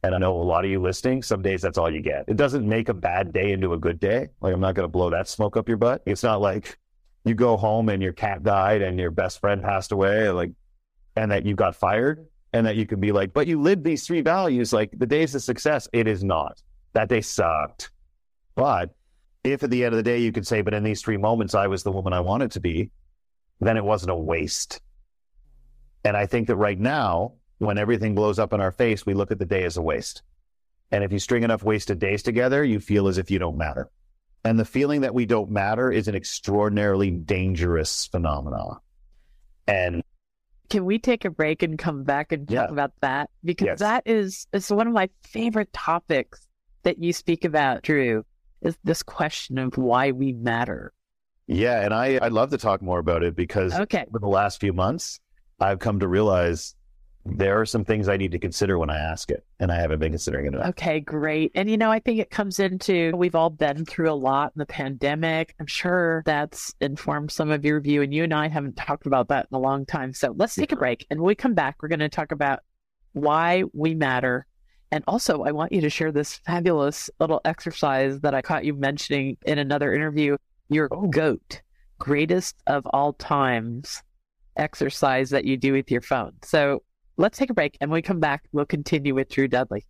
And I know a lot of you listening, some days that's all you get. It doesn't make a bad day into a good day. Like, I'm not going to blow that smoke up your butt. It's not like you go home and your cat died and your best friend passed away, like, and that you got fired and that you can be like, but you lived these three values. Like, the day's a success. It is not. That day sucked. But if at the end of the day you could say, but in these three moments, I was the woman I wanted to be, then it wasn't a waste. And I think that right now, when everything blows up in our face, we look at the day as a waste. And if you string enough wasted days together, you feel as if you don't matter. And the feeling that we don't matter is an extraordinarily dangerous phenomenon. And can we take a break and come back and talk yeah. about that? Because yes. that is it's one of my favorite topics that you speak about, Drew, is this question of why we matter. Yeah, and I, I'd love to talk more about it because okay. over the last few months, I've come to realize there are some things I need to consider when I ask it, and I haven't been considering it enough. Okay, great. And, you know, I think it comes into, we've all been through a lot in the pandemic. I'm sure that's informed some of your view, and you and I haven't talked about that in a long time. So let's take a break, and when we come back, we're going to talk about why we matter. And also, I want you to share this fabulous little exercise that I caught you mentioning in another interview, your oh. GOAT, greatest of all times exercise that you do with your phone. So let's take a break, and when we come back, we'll continue with Drew Dudley.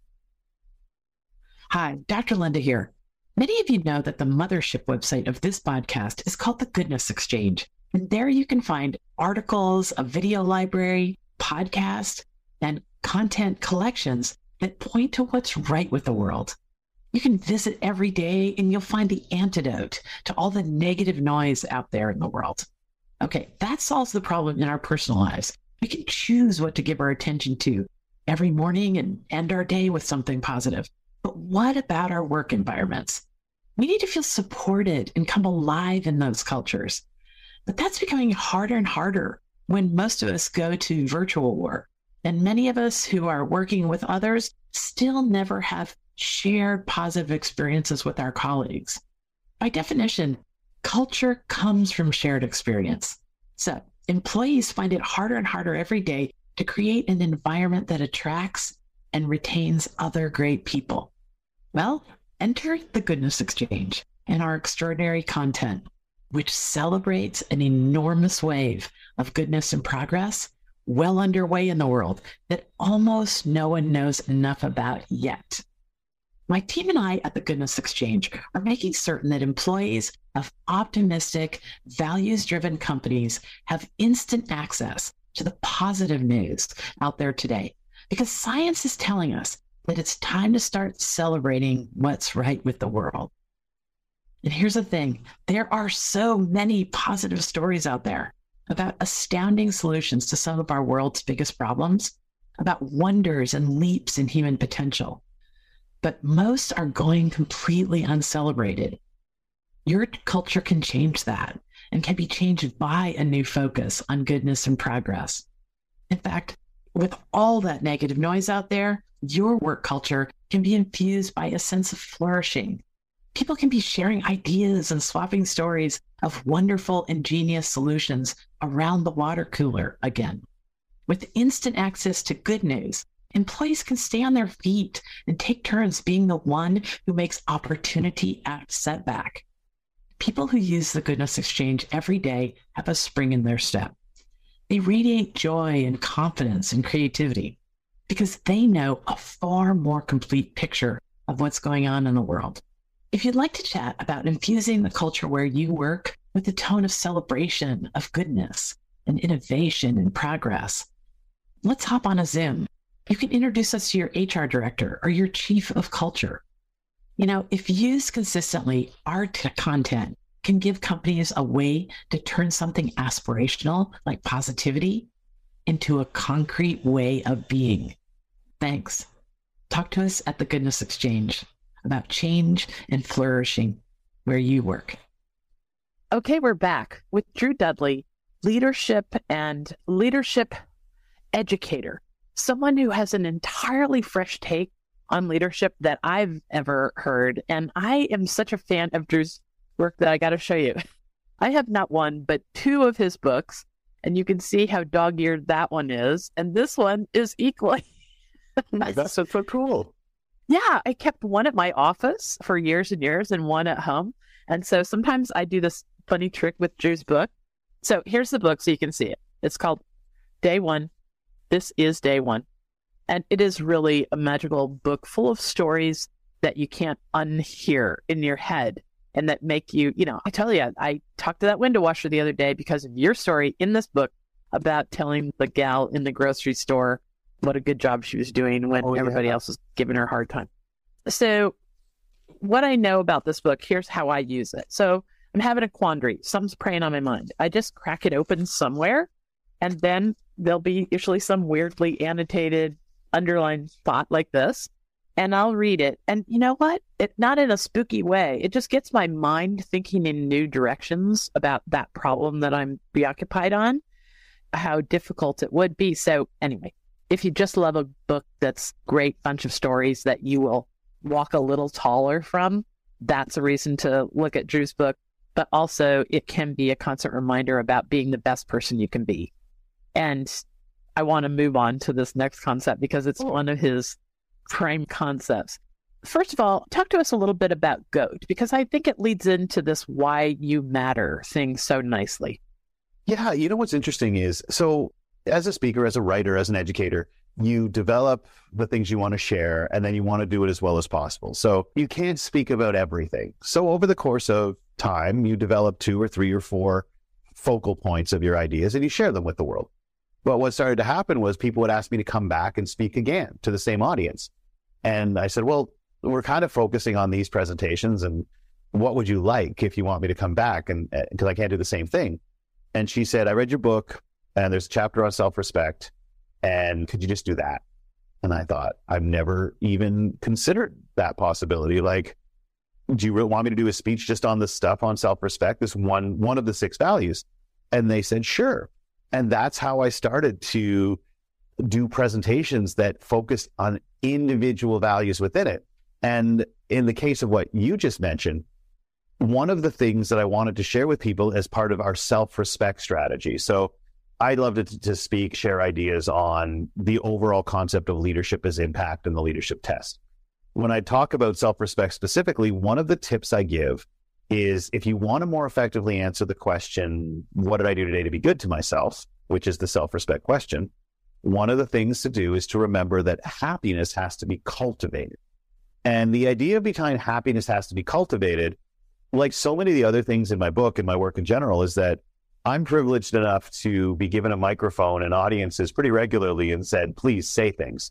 Hi, Doctor Linda here. Many of you know that the mothership website of this podcast is called the Goodness Exchange. And there you can find articles, a video library, podcasts, and content collections that point to what's right with the world. You can visit every day, and you'll find the antidote to all the negative noise out there in the world. Okay, that solves the problem in our personal lives. We can choose what to give our attention to every morning and end our day with something positive. But what about our work environments? We need to feel supported and come alive in those cultures. But that's becoming harder and harder when most of us go to virtual work. And many of us who are working with others still never have shared positive experiences with our colleagues. By definition, culture comes from shared experience. So employees find it harder and harder every day to create an environment that attracts and retains other great people. Well, enter the Goodness Exchange and our extraordinary content, which celebrates an enormous wave of goodness and progress well underway in the world that almost no one knows enough about yet. My team and I at the Goodness Exchange are making certain that employees of optimistic, values-driven companies have instant access to the positive news out there today, because science is telling us that it's time to start celebrating what's right with the world. And here's the thing, there are so many positive stories out there about astounding solutions to some of our world's biggest problems, about wonders and leaps in human potential. But most are going completely uncelebrated. Your culture can change that and can be changed by a new focus on goodness and progress. In fact, with all that negative noise out there, your work culture can be infused by a sense of flourishing. People can be sharing ideas and swapping stories of wonderful, ingenious solutions around the water cooler again. With instant access to good news, employees can stay on their feet and take turns being the one who makes opportunity a setback. People who use the Goodness Exchange every day have a spring in their step. They radiate joy and confidence and creativity because they know a far more complete picture of what's going on in the world. If you'd like to chat about infusing the culture where you work with a tone of celebration of goodness and innovation and progress, let's hop on a Zoom. You can introduce us to your H R director or your chief of culture. You know, if used consistently, our t- content can give companies a way to turn something aspirational, like positivity, into a concrete way of being. Thanks. Talk to us at the Goodness Exchange about change and flourishing where you work. Okay, we're back with Drew Dudley, leadership and leadership educator. Someone who has an entirely fresh take on leadership that I've ever heard. And I am such a fan of Drew's work that I got to show you. I have not one, but two of his books. And you can see how dog-eared that one is. And this one is equally. That's so cool. Yeah, I kept one at my office for years and years and one at home. And so sometimes I do this funny trick with Drew's book. So here's the book so you can see it. It's called Day One. This is Day One, and it is really a magical book full of stories that you can't unhear in your head and that make you, you know, I tell you, I talked to that window washer the other day because of your story in this book about telling the gal in the grocery store what a good job she was doing when oh, everybody yeah. else was giving her a hard time. So what I know about this book, here's how I use it. So I'm having a quandary. Something's preying on my mind. I just crack it open somewhere, and then there'll be usually some weirdly annotated underlined thought like this, and I'll read it. And you know what? It, not in a spooky way. It just gets my mind thinking in new directions about that problem that I'm preoccupied on, how difficult it would be. So anyway, if you just love a book that's great bunch of stories that you will walk a little taller from, that's a reason to look at Drew's book. But also it can be a constant reminder about being the best person you can be. And I want to move on to this next concept because it's one of his prime concepts. First of all, talk to us a little bit about GOAT, because I think it leads into this why you matter thing so nicely. Yeah. You know, what's interesting is, so as a speaker, as a writer, as an educator, you develop the things you want to share, and then you want to do it as well as possible. So you can't speak about everything. So over the course of time, you develop two or three or four focal points of your ideas, and you share them with the world. But what started to happen was people would ask me to come back and speak again to the same audience. And I said, well, we're kind of focusing on these presentations, and what would you like if you want me to come back? And because I can't do the same thing. And she said, I read your book, and there's a chapter on self-respect, and could you just do that? And I thought, I've never even considered that possibility. Like, do you really want me to do a speech just on this stuff on self-respect, this one, one of the six values? And they said, sure. And that's how I started to do presentations that focused on individual values within it. And in the case of what you just mentioned, one of the things that I wanted to share with people as part of our self-respect strategy. So I loved it to, to speak, share ideas on the overall concept of leadership as impact and the leadership test. When I talk about self-respect specifically, one of the tips I give is if you want to more effectively answer the question, what did I do today to be good to myself, which is the self-respect question, one of the things to do is to remember that happiness has to be cultivated. And the idea behind happiness has to be cultivated, like so many of the other things in my book and my work in general, is that I'm privileged enough to be given a microphone and audiences pretty regularly and said, please say things.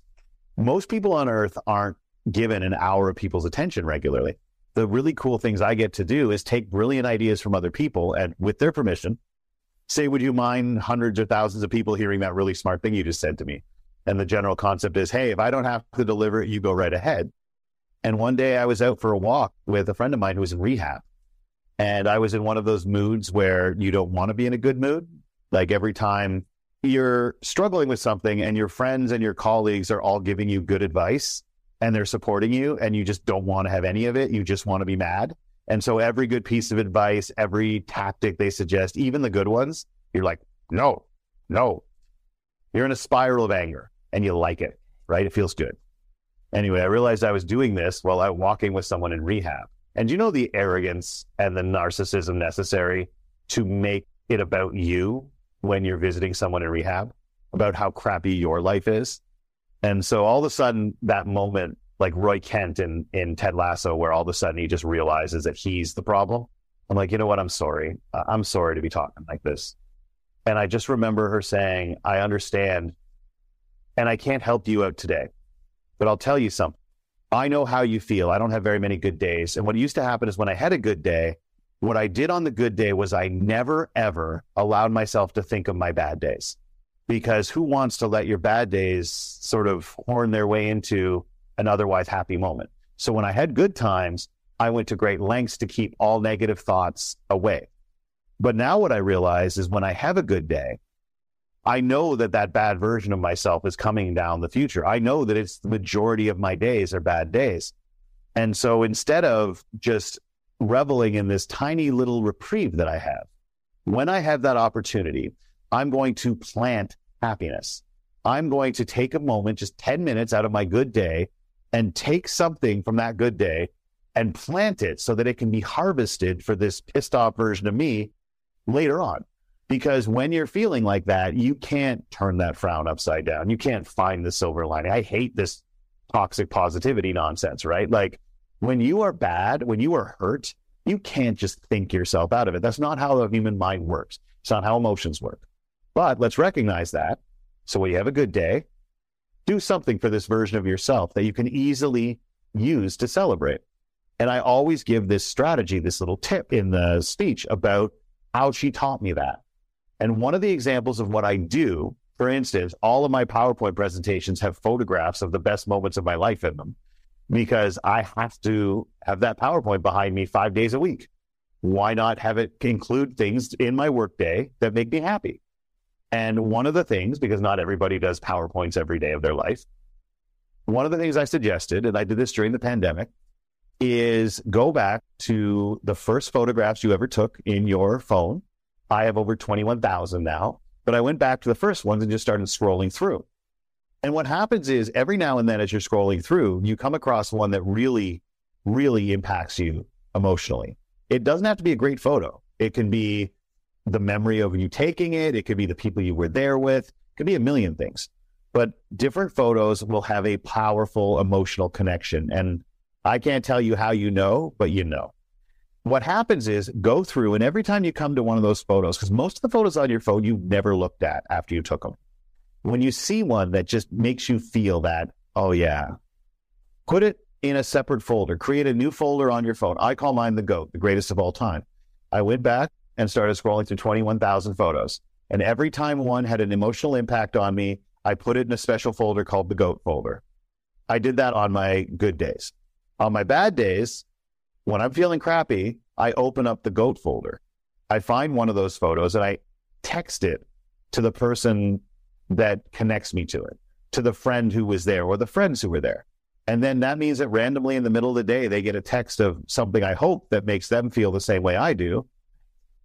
Most people on earth aren't given an hour of people's attention regularly. The really cool things I get to do is take brilliant ideas from other people and, with their permission, say, would you mind hundreds or thousands of people hearing that really smart thing you just said to me? And the general concept is, hey, if I don't have to deliver it, you go right ahead. And one day I was out for a walk with a friend of mine who was in rehab. And I was in one of those moods where you don't want to be in a good mood. Like every time you're struggling with something and your friends and your colleagues are all giving you good advice and they're supporting you, and you just don't want to have any of it. You just want to be mad. And so every good piece of advice, every tactic they suggest, even the good ones, you're like, no, no. You're in a spiral of anger and you like it, right? It feels good. Anyway, I realized I was doing this while I was walking with someone in rehab. And you know the arrogance and the narcissism necessary to make it about you when you're visiting someone in rehab, about how crappy your life is? And so all of a sudden, that moment, like Roy Kent in, in Ted Lasso, where all of a sudden he just realizes that he's the problem. I'm like, you know what? I'm sorry. I'm sorry to be talking like this. And I just remember her saying, I understand, and I can't help you out today, but I'll tell you something. I know how you feel. I don't have very many good days. And what used to happen is when I had a good day, what I did on the good day was I never, ever allowed myself to think of my bad days, because who wants to let your bad days sort of horn their way into an otherwise happy moment? So when I had good times, I went to great lengths to keep all negative thoughts away. But now what I realize is when I have a good day, I know that that bad version of myself is coming down the future. I know that it's the majority of my days are bad days. And so instead of just reveling in this tiny little reprieve that I have, when I have that opportunity, I'm going to plant happiness. I'm going to take a moment, just ten minutes out of my good day, and take something from that good day and plant it so that it can be harvested for this pissed off version of me later on. Because when you're feeling like that, you can't turn that frown upside down. You can't find the silver lining. I hate this toxic positivity nonsense, right? Like when you are bad, when you are hurt, you can't just think yourself out of it. That's not how the human mind works. It's not how emotions work. But let's recognize that. So when you have a good day, do something for this version of yourself that you can easily use to celebrate. And I always give this strategy, this little tip in the speech about how she taught me that. And one of the examples of what I do, for instance, all of my PowerPoint presentations have photographs of the best moments of my life in them, because I have to have that PowerPoint behind me five days a week. Why not have it include things in my workday that make me happy? And one of the things, because not everybody does PowerPoints every day of their life, one of the things I suggested, and I did this during the pandemic, is go back to the first photographs you ever took in your phone. I have over twenty-one thousand now, but I went back to the first ones and just started scrolling through. And what happens is every now and then as you're scrolling through, you come across one that really, really impacts you emotionally. It doesn't have to be a great photo. It can be the memory of you taking it. It could be the people you were there with. It could be a million things. But different photos will have a powerful emotional connection. And I can't tell you how you know, but you know. What happens is go through, and every time you come to one of those photos, because most of the photos on your phone you've never looked at after you took them. When you see one that just makes you feel that, oh yeah, put it in a separate folder, create a new folder on your phone. I call mine the GOAT, the greatest of all time. I went back and started scrolling through twenty-one thousand photos. And every time one had an emotional impact on me, I put it in a special folder called the GOAT folder. I did that on my good days. On my bad days, when I'm feeling crappy, I open up the GOAT folder. I find one of those photos and I text it to the person that connects me to it, to the friend who was there or the friends who were there. And then that means that randomly in the middle of the day, they get a text of something I hope that makes them feel the same way I do.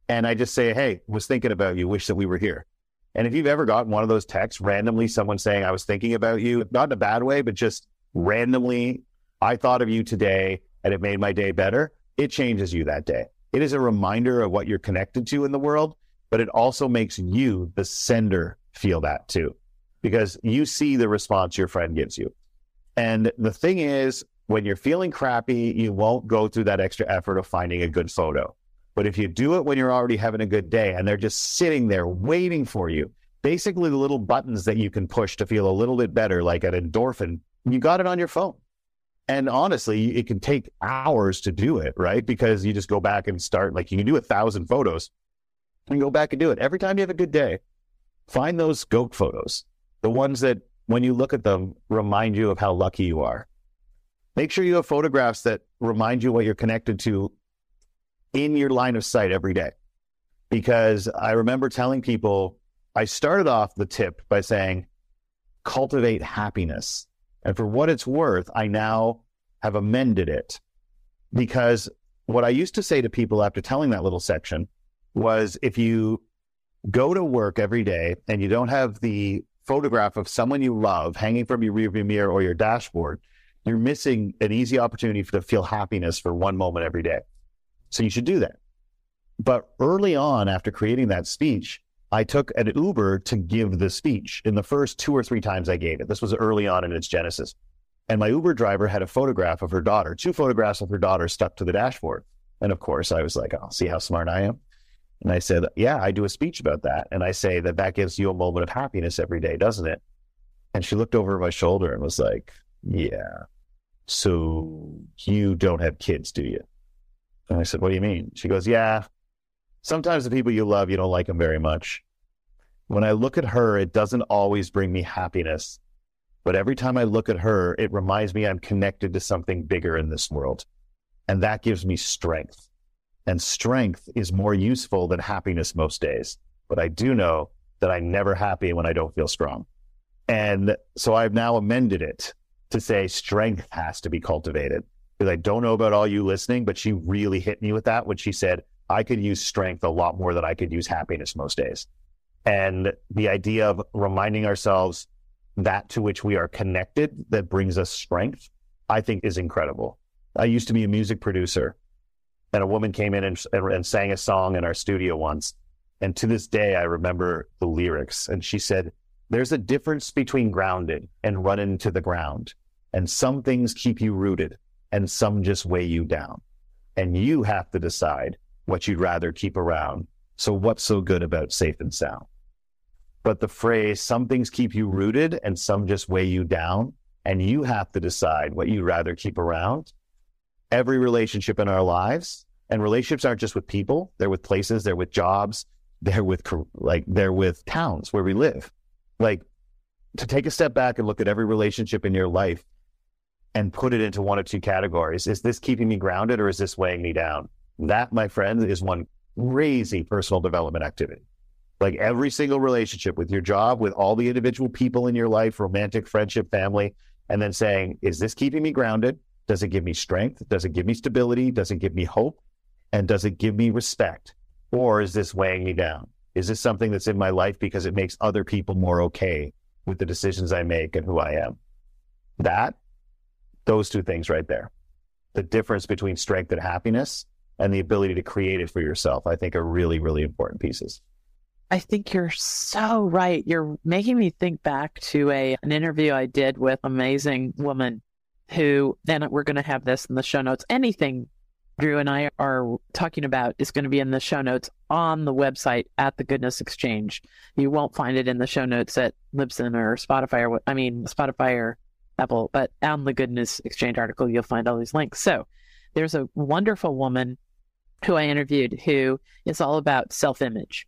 And I just say, hey, was thinking about you, wish that we were here. And if you've ever gotten one of those texts, randomly someone saying, I was thinking about you, not in a bad way, but just randomly, I thought of you today and it made my day better, it changes you that day. It is a reminder of what you're connected to in the world, but it also makes you, the sender, feel that too, because you see the response your friend gives you. And the thing is, when you're feeling crappy, you won't go through that extra effort of finding a good photo. But if you do it when you're already having a good day and they're just sitting there waiting for you, basically the little buttons that you can push to feel a little bit better, like an endorphin, you got it on your phone. And honestly, it can take hours to do it, right? Because you just go back and start, like you can do a thousand photos and go back and do it. Every time you have a good day, find those GOAT photos, the ones that when you look at them, remind you of how lucky you are. Make sure you have photographs that remind you what you're connected to in your line of sight every day. Because I remember telling people, I started off the tip by saying, cultivate happiness. And for what it's worth, I now have amended it, because what I used to say to people after telling that little section was, if you go to work every day and you don't have the photograph of someone you love hanging from your rearview mirror or your dashboard, you're missing an easy opportunity to feel happiness for one moment every day. So you should do that. But early on, after creating that speech, I took an Uber to give the speech in the first two or three times I gave it. This was early on in its genesis. And my Uber driver had a photograph of her daughter, two photographs of her daughter stuck to the dashboard. And of course, I was like, I'll see how smart I am. And I said, yeah, I do a speech about that. And I say that that gives you a moment of happiness every day, doesn't it? And she looked over my shoulder and was like, yeah, so you don't have kids, do you? And I said, what do you mean? She goes, yeah. Sometimes the people you love, you don't like them very much. When I look at her, it doesn't always bring me happiness. But every time I look at her, it reminds me I'm connected to something bigger in this world. And that gives me strength. And strength is more useful than happiness most days. But I do know that I'm never happy when I don't feel strong. And so I've now amended it to say strength has to be cultivated. Because I don't know about all you listening, but she really hit me with that when she said, I could use strength a lot more than I could use happiness most days. And the idea of reminding ourselves that to which we are connected, that brings us strength, I think is incredible. I used to be a music producer, and a woman came in and, and sang a song in our studio once. And to this day, I remember the lyrics. And she said, there's a difference between grounded and running to the ground. And some things keep you rooted and some just weigh you down. And you have to decide what you'd rather keep around. So what's so good about safe and sound? But the phrase, some things keep you rooted and some just weigh you down, and you have to decide what you'd rather keep around. Every relationship in our lives, and relationships aren't just with people, they're with places, they're with jobs, they're with like they're with towns where we live. Like, to take a step back and look at every relationship in your life and put it into one of two categories. Is this keeping me grounded or is this weighing me down? That, my friends, is one crazy personal development activity. Like, every single relationship with your job, with all the individual people in your life, romantic, friendship, family, and then saying, is this keeping me grounded? Does it give me strength? Does it give me stability? Does it give me hope? And does it give me respect? Or is this weighing me down? Is this something that's in my life because it makes other people more okay with the decisions I make and who I am? That, those two things right there, the difference between strength and happiness and the ability to create it for yourself, I think are really, really important pieces. I think you're so right. You're making me think back to a an interview I did with an amazing woman who, and we're going to have this in the show notes. Anything Drew and I are talking about is going to be in the show notes on the website at the Goodness Exchange. You won't find it in the show notes at Libsyn or Spotify, or I mean, Spotify or Apple, but on the Goodness Exchange article, you'll find all these links. So there's a wonderful woman who I interviewed who is all about self-image.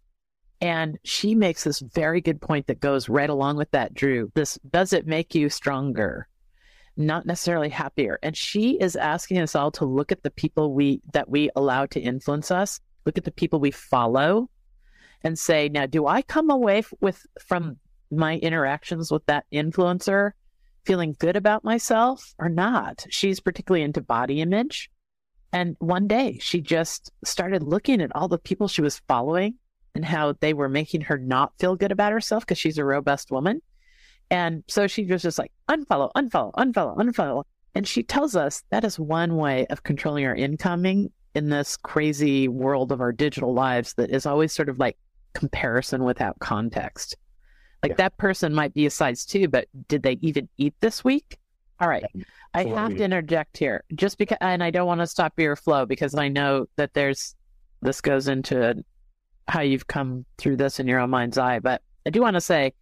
And she makes this very good point that goes right along with that, Drew. This, does it make you stronger? Not necessarily happier. And she is asking us all to look at the people we that we allow to influence us, look at the people we follow, and say, now, do I come away with from my interactions with that influencer feeling good about myself or not? She's particularly into body image. And one day she just started looking at all the people she was following and how they were making her not feel good about herself because she's a robust woman. And so she was just like, unfollow, unfollow, unfollow, unfollow. And she tells us that is one way of controlling our incoming in this crazy world of our digital lives that is always sort of like comparison without context. Like, yeah, that person might be a size two, but did they even eat this week? All right. So I have to interject here just because, and I don't want to stop your flow because I know that there's, this goes into how you've come through this in your own mind's eye. But I do want to say,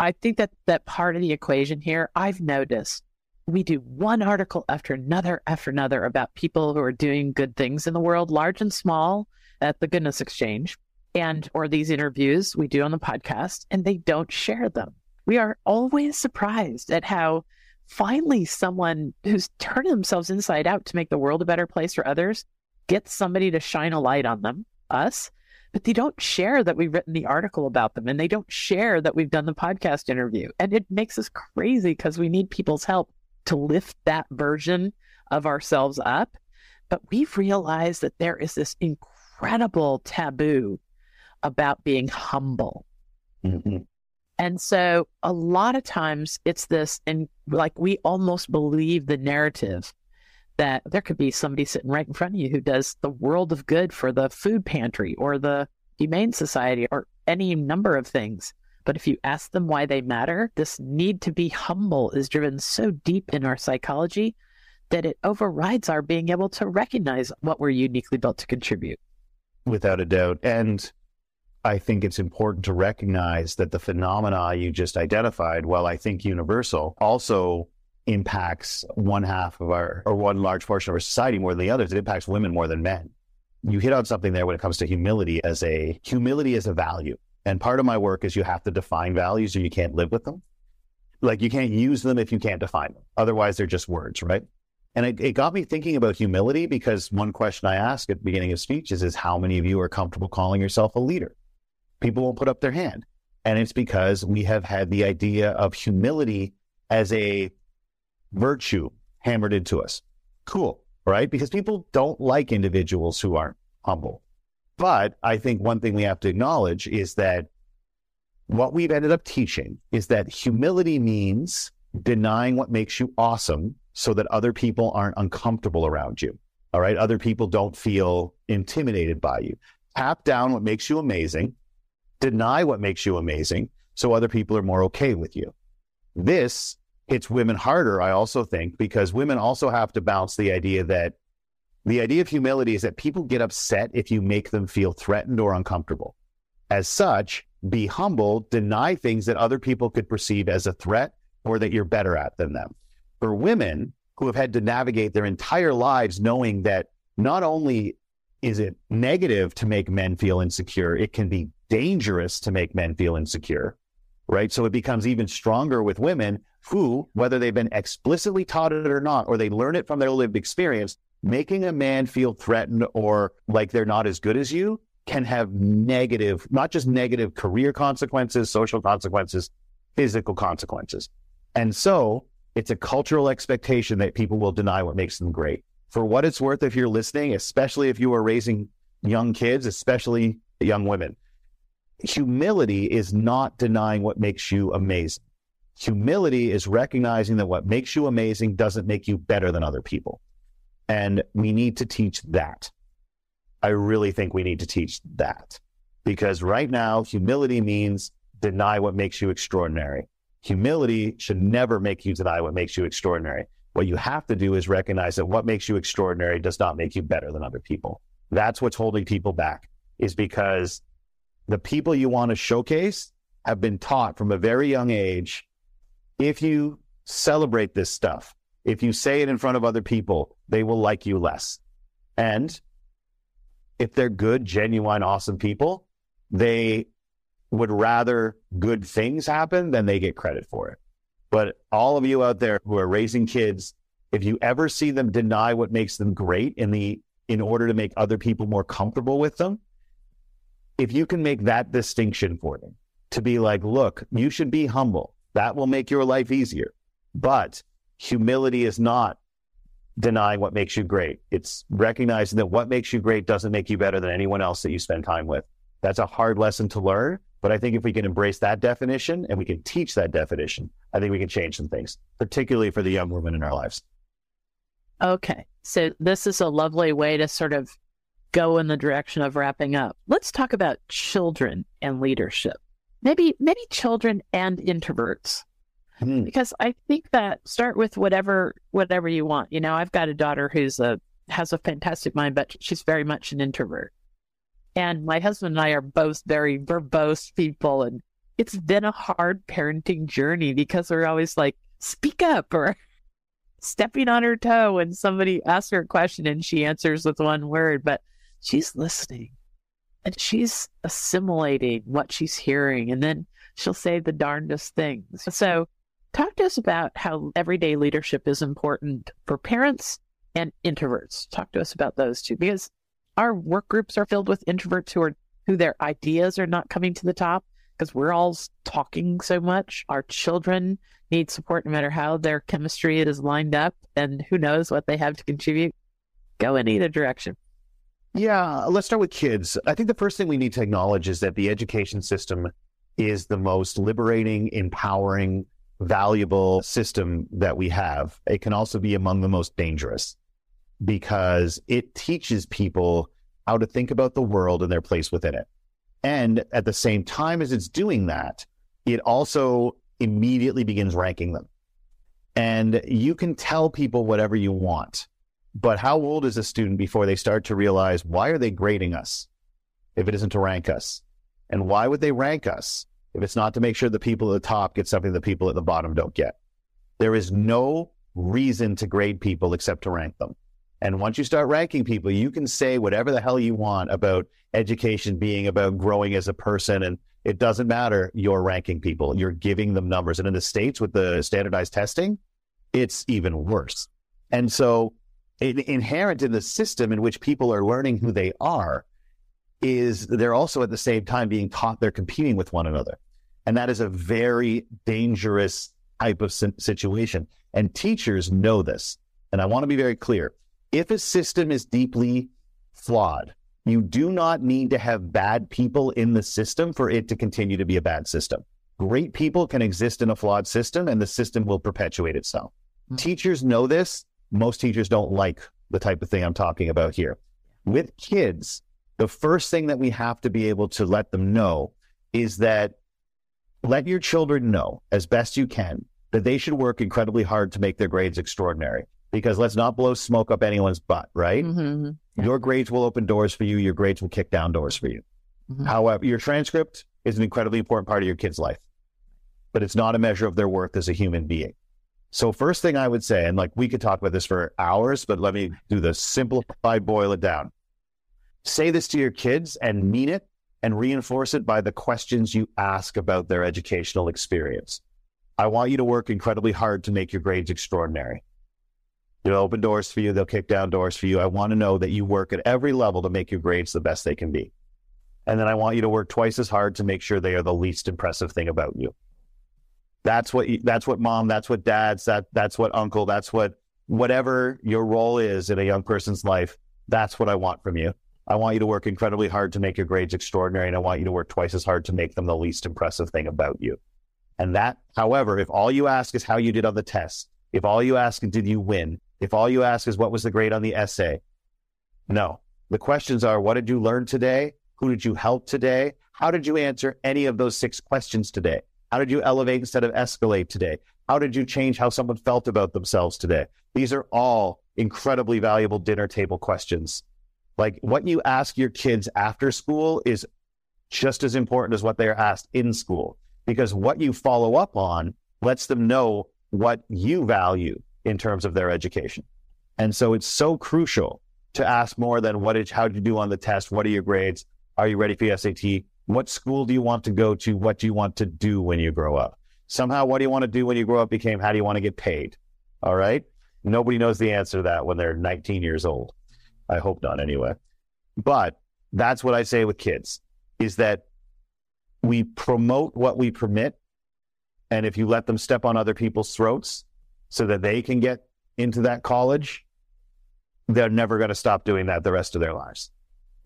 I think that that part of the equation here, I've noticed we do one article after another after another about people who are doing good things in the world, large and small, at the Goodness Exchange, and or these interviews we do on the podcast, and they don't share them. We are always surprised at how finally someone who's turning themselves inside out to make the world a better place for others gets somebody to shine a light on them, us, but they don't share that we've written the article about them, and they don't share that we've done the podcast interview. And it makes us crazy because we need people's help to lift that version of ourselves up. But we've realized that there is this incredible taboo about being humble. Mm-hmm. And so a lot of times it's this, and like, we almost believe the narrative that there could be somebody sitting right in front of you who does the world of good for the food pantry or the Humane Society or any number of things. But if you ask them why they matter, this need to be humble is driven so deep in our psychology that it overrides our being able to recognize what we're uniquely built to contribute. Without a doubt. And I think it's important to recognize that the phenomena you just identified, while I think universal, also impacts one half of our, or one large portion of our society more than the others. It impacts women more than men. You hit on something there when it comes to humility as a, humility as a value. And part of my work is you have to define values or you can't live with them. Like, you can't use them if you can't define them. Otherwise, they're just words, right? And it, it got me thinking about humility because one question I ask at the beginning of speeches is, how many of you are comfortable calling yourself a leader? People won't put up their hand. And it's because we have had the idea of humility as a virtue hammered into us. Cool, right? Because people don't like individuals who aren't humble. But I think one thing we have to acknowledge is that what we've ended up teaching is that humility means denying what makes you awesome so that other people aren't uncomfortable around you. All right? Other people don't feel intimidated by you. Tap down what makes you amazing, deny what makes you amazing so other people are more okay with you. This hits women harder, I also think, because women also have to bounce the idea that the idea of humility is that people get upset if you make them feel threatened or uncomfortable. As such, be humble, deny things that other people could perceive as a threat or that you're better at than them. For women who have had to navigate their entire lives knowing that not only is it negative to make men feel insecure, it can be dangerous to make men feel insecure, right? So it becomes even stronger with women who, whether they've been explicitly taught it or not, or they learn it from their lived experience, making a man feel threatened or like they're not as good as you can have negative, not just negative career consequences, social consequences, physical consequences. And so it's a cultural expectation that people will deny what makes them great. For what it's worth, if you're listening, especially if you are raising young kids, especially young women, humility is not denying what makes you amazing. Humility is recognizing that what makes you amazing doesn't make you better than other people. And we need to teach that. I really think we need to teach that, because right now, humility means deny what makes you extraordinary. Humility should never make you deny what makes you extraordinary. What you have to do is recognize that what makes you extraordinary does not make you better than other people. That's what's holding people back, is because the people you want to showcase have been taught from a very young age, if you celebrate this stuff, if you say it in front of other people, they will like you less. And if they're good, genuine, awesome people, they would rather good things happen than they get credit for it. But all of you out there who are raising kids, if you ever see them deny what makes them great in the in order to make other people more comfortable with them, if you can make that distinction for them, to be like, look, you should be humble. That will make your life easier. But humility is not denying what makes you great. It's recognizing that what makes you great doesn't make you better than anyone else that you spend time with. That's a hard lesson to learn. But I think if we can embrace that definition and we can teach that definition, I think we can change some things, particularly for the young women in our lives. Okay. So this is a lovely way to sort of go in the direction of wrapping up. Let's talk about children and leadership. Maybe, maybe children and introverts, hmm. because I think that start with whatever, whatever you want. You know, I've got a daughter who's a, has a fantastic mind, but she's very much an introvert. And my husband and I are both very verbose people. And it's been a hard parenting journey because we're always like, speak up, or stepping on her toe when somebody asks her a question and she answers with one word. But she's listening and she's assimilating what she's hearing. And then she'll say the darndest things. So talk to us about how everyday leadership is important for parents and introverts. Talk to us about those two, because our work groups are filled with introverts who are who their ideas are not coming to the top because we're all talking so much. Our children need support no matter how their chemistry is lined up, and who knows what they have to contribute. Go in either direction. Yeah, let's start with kids. I think the first thing we need to acknowledge is that the education system is the most liberating, empowering, valuable system that we have. It can also be among the most dangerous, because it teaches people how to think about the world and their place within it. And at the same time as it's doing that, it also immediately begins ranking them. And you can tell people whatever you want, but how old is a student before they start to realize, why are they grading us if it isn't to rank us? And why would they rank us if it's not to make sure the people at the top get something the people at the bottom don't get? There is no reason to grade people except to rank them. And once you start ranking people, you can say whatever the hell you want about education being about growing as a person. And it doesn't matter. You're ranking people. You're giving them numbers. And in the States with the standardized testing, it's even worse. And so it, inherent in the system in which people are learning who they are is they're also at the same time being taught they're competing with one another. And that is a very dangerous type of situation. And teachers know this. And I want to be very clear. If a system is deeply flawed, you do not need to have bad people in the system for it to continue to be a bad system. Great people can exist in a flawed system, and the system will perpetuate itself. Mm-hmm. Teachers know this. Most teachers don't like the type of thing I'm talking about here. With kids, the first thing that we have to be able to let them know is that let your children know as best you can that they should work incredibly hard to make their grades extraordinary. Because let's not blow smoke up anyone's butt, right? Mm-hmm. Yeah. Your grades will open doors for you. Your grades will kick down doors for you. Mm-hmm. However, your transcript is an incredibly important part of your kid's life. but it's not a measure of their worth as a human being. So first thing I would say, and like we could talk about this for hours, but let me do the simplified boil it down. Say this to your kids and mean it and reinforce it by the questions you ask about their educational experience. I want you to work incredibly hard to make your grades extraordinary. They'll open doors for you. They'll kick down doors for you. I want to know that you work at every level to make your grades the best they can be. And then I want you to work twice as hard to make sure they are the least impressive thing about you. That's what, that's what mom, that's what dad's, that, that's what uncle, that's what, whatever your role is in a young person's life. That's what I want from you. I want you to work incredibly hard to make your grades extraordinary. And I want you to work twice as hard to make them the least impressive thing about you. And that, however, if all you ask is how you did on the test, if all you ask is, did you win? If all you ask is, what was the grade on the essay? No, the questions are, what did you learn today? Who did you help today? How did you answer any of those six questions today? How did you elevate instead of escalate today? How did you change how someone felt about themselves today? These are all incredibly valuable dinner table questions. Like what you ask your kids after school is just as important as what they are asked in school, because what you follow up on lets them know what you value in terms of their education. And so it's so crucial to ask more than what did, how did you do on the test? What are your grades? Are you ready for your S A T? What school do you want to go to? What do you want to do when you grow up? Somehow, what do you want to do when you grow up became, how do you want to get paid? All right. Nobody knows the answer to that when they're nineteen years old. I hope not anyway. But that's what I say with kids is that we promote what we permit. And if you let them step on other people's throats so that they can get into that college, they're never going to stop doing that the rest of their lives.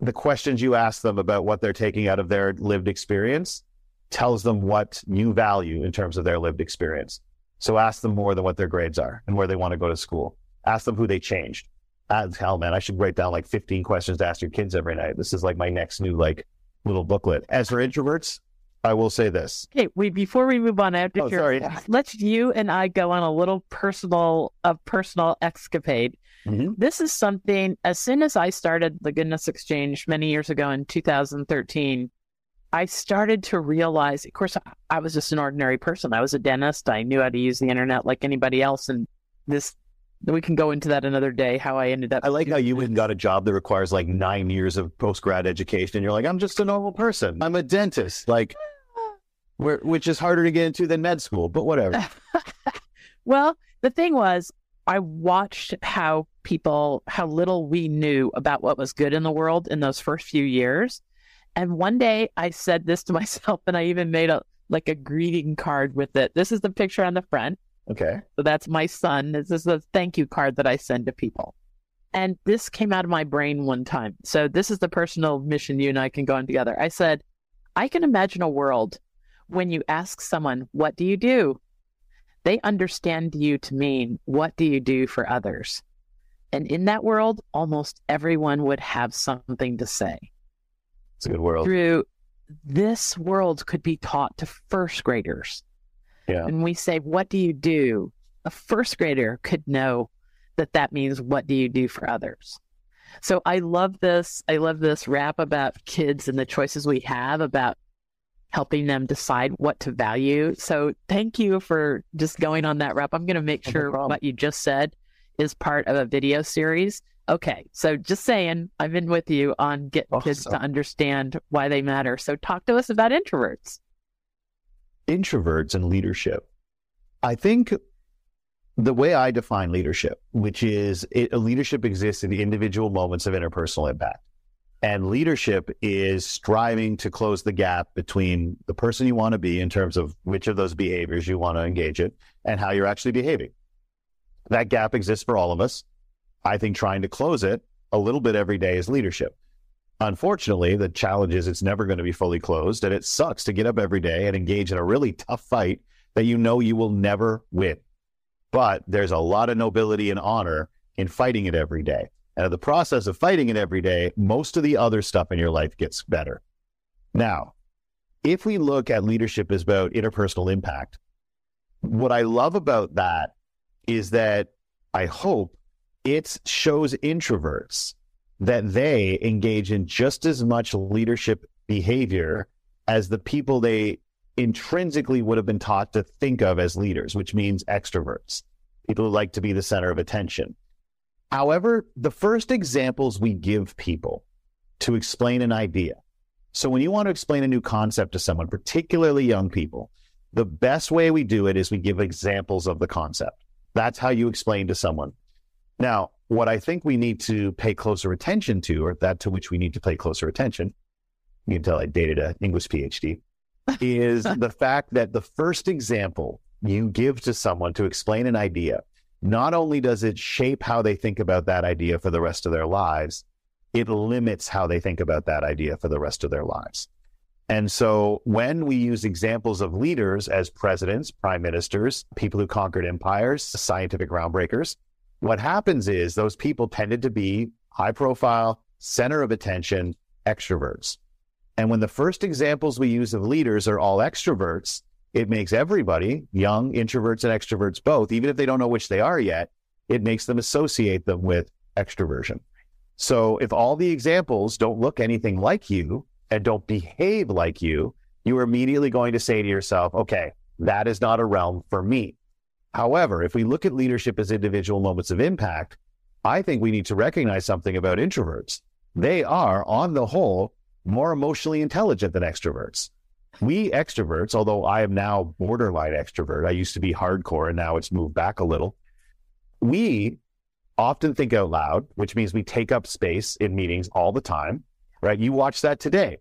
The questions you ask them about what they're taking out of their lived experience tells them what you value in terms of their lived experience. So ask them more than what their grades are and where they want to go to school. Ask them who they changed. As hell, man, I should write down like fifteen questions to ask your kids every night. This is like my next new like little booklet. As for introverts, I will say this. Okay, we before we move on, after oh, sorry. Let's you and I go on a little personal of uh, personal escapade. Mm-hmm. This is something, as soon as I started the Goodness Exchange many years ago in two thousand thirteen, I started to realize, of course, I was just an ordinary person. I was a dentist. I knew how to use the internet like anybody else. And this, we can go into that another day, how I ended up. I like how you went and got a job that requires like nine years of post-grad education. And you're like, I'm just a normal person. I'm a dentist, like, where, which is harder to get into than med school, but whatever. Well, the thing was, I watched how people, how little we knew about what was good in the world in those first few years. And one day I said this to myself, and I even made a like a greeting card with it. This is the picture on the front. Okay. So that's my son. This is the thank you card that I send to people. And this came out of my brain one time. So this is the personal mission you and I can go on together. I said, I can imagine a world when you ask someone, what do you do? They understand you to mean, what do you do for others? And in that world, almost everyone would have something to say. It's a good world. Drew, this world could be taught to first graders. Yeah. And we say, what do you do? A first grader could know that that means, what do you do for others? So I love this. I love this rap about kids and the choices we have about helping them decide what to value. So thank you for just going on that rep. I'm going to make sure no what you just said is part of a video series. Okay. So just saying, I've been with you on getting awesome. Kids to understand why they matter. So talk to us about introverts. Introverts and leadership. I think the way I define leadership, which is it, leadership exists in the individual moments of interpersonal impact. And leadership is striving to close the gap between the person you want to be in terms of which of those behaviors you want to engage in and how you're actually behaving. That gap exists for all of us. I think trying to close it a little bit every day is leadership. Unfortunately, the challenge is it's never going to be fully closed, and it sucks to get up every day and engage in a really tough fight that you know you will never win. But there's a lot of nobility and honor in fighting it every day. And in the process of fighting it every day, most of the other stuff in your life gets better. Now, if we look at leadership as about interpersonal impact, what I love about that is that I hope it shows introverts that they engage in just as much leadership behavior as the people they intrinsically would have been taught to think of as leaders, which means extroverts, people who like to be the center of attention. However, the first examples we give people to explain an idea. So when you want to explain a new concept to someone, particularly young people, the best way we do it is we give examples of the concept. That's how you explain to someone. Now, what I think we need to pay closer attention to, or that to which we need to pay closer attention, you can tell I dated an English PhD, is the fact that the first example you give to someone to explain an idea, not only does it shape how they think about that idea for the rest of their lives, it limits how they think about that idea for the rest of their lives. And so when we use examples of leaders as presidents, prime ministers, people who conquered empires, scientific groundbreakers, what happens is those people tended to be high profile, center of attention, extroverts. And when the first examples we use of leaders are all extroverts, it makes everybody, young introverts and extroverts both, even if they don't know which they are yet, it makes them associate them with extroversion. So if all the examples don't look anything like you and don't behave like you, you are immediately going to say to yourself, okay, that is not a realm for me. However, if we look at leadership as individual moments of impact, I think we need to recognize something about introverts. They are, on the whole, more emotionally intelligent than extroverts. We extroverts, although I am now borderline extrovert, I used to be hardcore and now it's moved back a little, we often think out loud, which means we take up space in meetings all the time, right? You watch that today.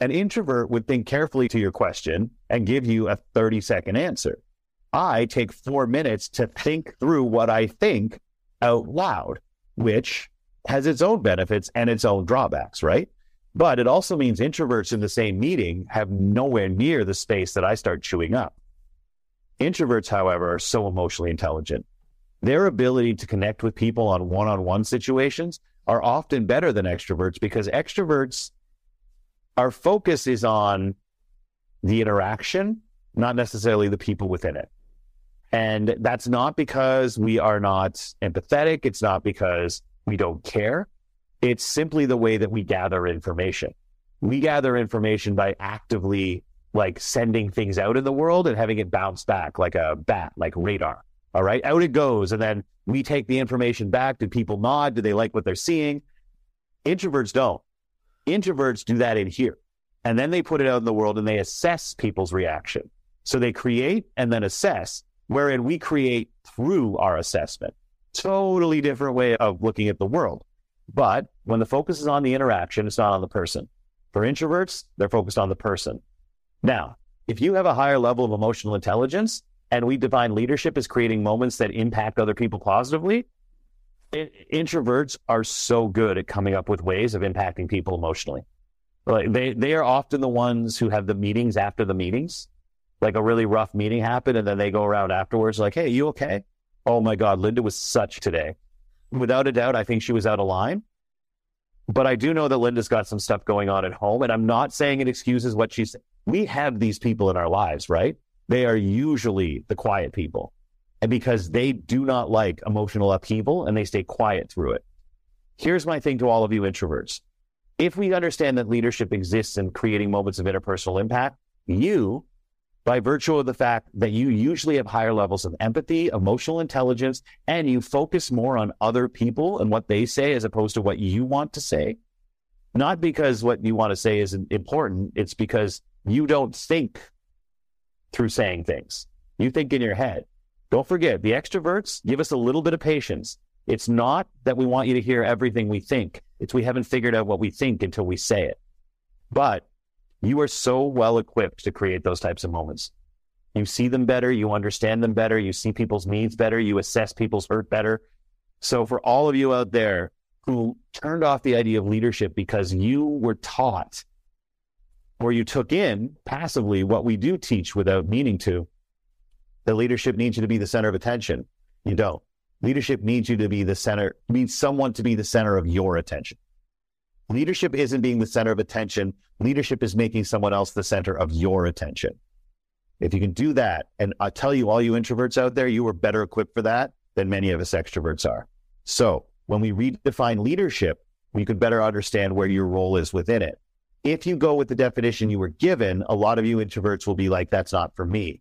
An introvert would think carefully to your question and give you a thirty second answer. I take four minutes to think through what I think out loud, which has its own benefits and its own drawbacks, right? But it also means introverts in the same meeting have nowhere near the space that I start chewing up. Introverts, however, are so emotionally intelligent. Their ability to connect with people on one-on-one situations are often better than extroverts because extroverts, our focus is on the interaction, not necessarily the people within it. And that's not because we are not empathetic. It's not because we don't care. It's simply the way that we gather information. We gather information by actively like sending things out in the world and having it bounce back like a bat, like radar. All right, out it goes. And then we take the information back. Do people nod? Do they like what they're seeing? Introverts don't. Introverts do that in here. And then they put it out in the world and they assess people's reaction. So they create and then assess, wherein we create through our assessment. Totally different way of looking at the world. But when the focus is on the interaction, it's not on the person. For introverts, they're focused on the person. Now, if you have a higher level of emotional intelligence, and we define leadership as creating moments that impact other people positively, it, introverts are so good at coming up with ways of impacting people emotionally. Like they, they are often the ones who have the meetings after the meetings, like a really rough meeting happened, and then they go around afterwards like, hey, you okay? Oh my God, Linda was such today. Without a doubt, I think she was out of line. But I do know that Linda's got some stuff going on at home, and I'm not saying it excuses what she's saying. We have these people in our lives, right? They are usually the quiet people. And because they do not like emotional upheaval and they stay quiet through it. Here's my thing to all of you introverts. If we understand that leadership exists in creating moments of interpersonal impact, you, by virtue of the fact that you usually have higher levels of empathy, emotional intelligence, and you focus more on other people and what they say as opposed to what you want to say, not because what you want to say isn't important, it's because you don't think through saying things. You think in your head. Don't forget, the extroverts give us a little bit of patience. It's not that we want you to hear everything we think. It's we haven't figured out what we think until we say it. But you are so well equipped to create those types of moments. You see them better. You understand them better. You see people's needs better. You assess people's hurt better. So for all of you out there who turned off the idea of leadership because you were taught or you took in passively what we do teach without meaning to, that leadership needs you to be the center of attention. You don't. Leadership needs you to be the center, needs someone to be the center of your attention. Leadership isn't being the center of attention. Leadership is making someone else the center of your attention. If you can do that, and I tell you, all you introverts out there, you are better equipped for that than many of us extroverts are. So when we redefine leadership, we can better understand where your role is within it. If you go with the definition you were given, a lot of you introverts will be like, that's not for me.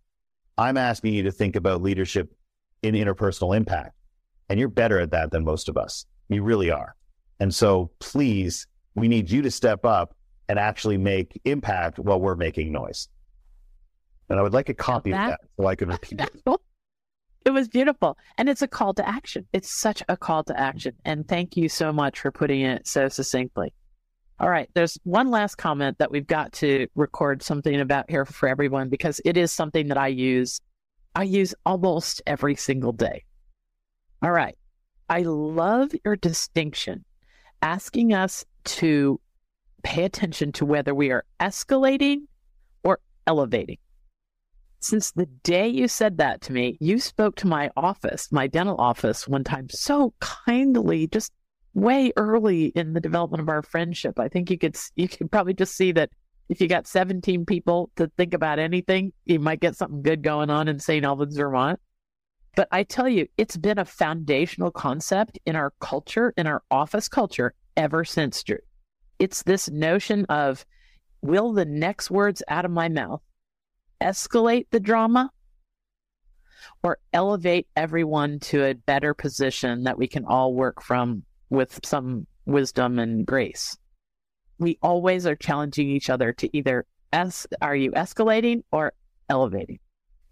I'm asking you to think about leadership in interpersonal impact. And you're better at that than most of us. You really are. And so please, we need you to step up and actually make impact while we're making noise. And I would like a copy that, of that so I can repeat it. It was beautiful. And it's a call to action. It's such a call to action. And thank you so much for putting it so succinctly. All right. There's one last comment that we've got to record something about here for everyone, because it is something that I use. I use almost every single day. All right. I love your distinction, asking us to pay attention to whether we are escalating or elevating. Since the day you said that to me, you spoke to my office, my dental office one time so kindly, just way early in the development of our friendship. I think you could you could probably just see that if you got seventeen people to think about anything, you might get something good going on in Saint Albans, Vermont. But I tell you, it's been a foundational concept in our culture, in our office culture, ever since, Drew. It's this notion of, will the next words out of my mouth escalate the drama or elevate everyone to a better position that we can all work from with some wisdom and grace? We always are challenging each other to either es- are you escalating or elevating?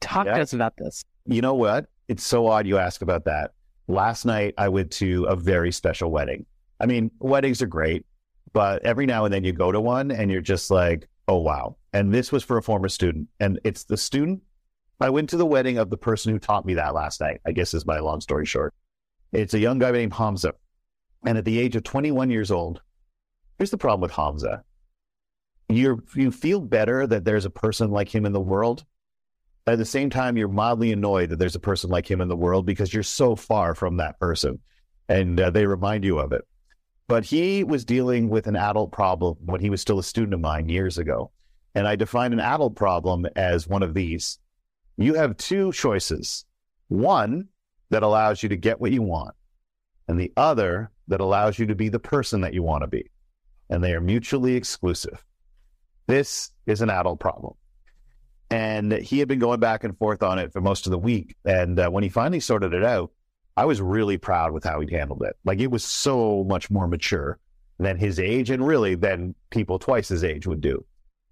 Talk yeah. to us about this. You know what? It's so odd you ask about that. Last night, I went to a very special wedding. I mean, weddings are great, but every now and then you go to one and you're just like, oh, wow. And this was for a former student. And it's the student. I went to the wedding of the person who taught me that last night, I guess is my long story short. It's a young guy named Hamza. And at the age of twenty-one years old, here's the problem with Hamza. You're, you feel better that there's a person like him in the world. At the same time, you're mildly annoyed that there's a person like him in the world because you're so far from that person. And uh, they remind you of it. But he was dealing with an adult problem when he was still a student of mine years ago. And I define an adult problem as one of these. You have two choices. One that allows you to get what you want, and the other that allows you to be the person that you want to be. And they are mutually exclusive. This is an adult problem. And he had been going back and forth on it for most of the week. And uh, when he finally sorted it out, I was really proud with how he handled it. Like, it was so much more mature than his age, and really than people twice his age would do.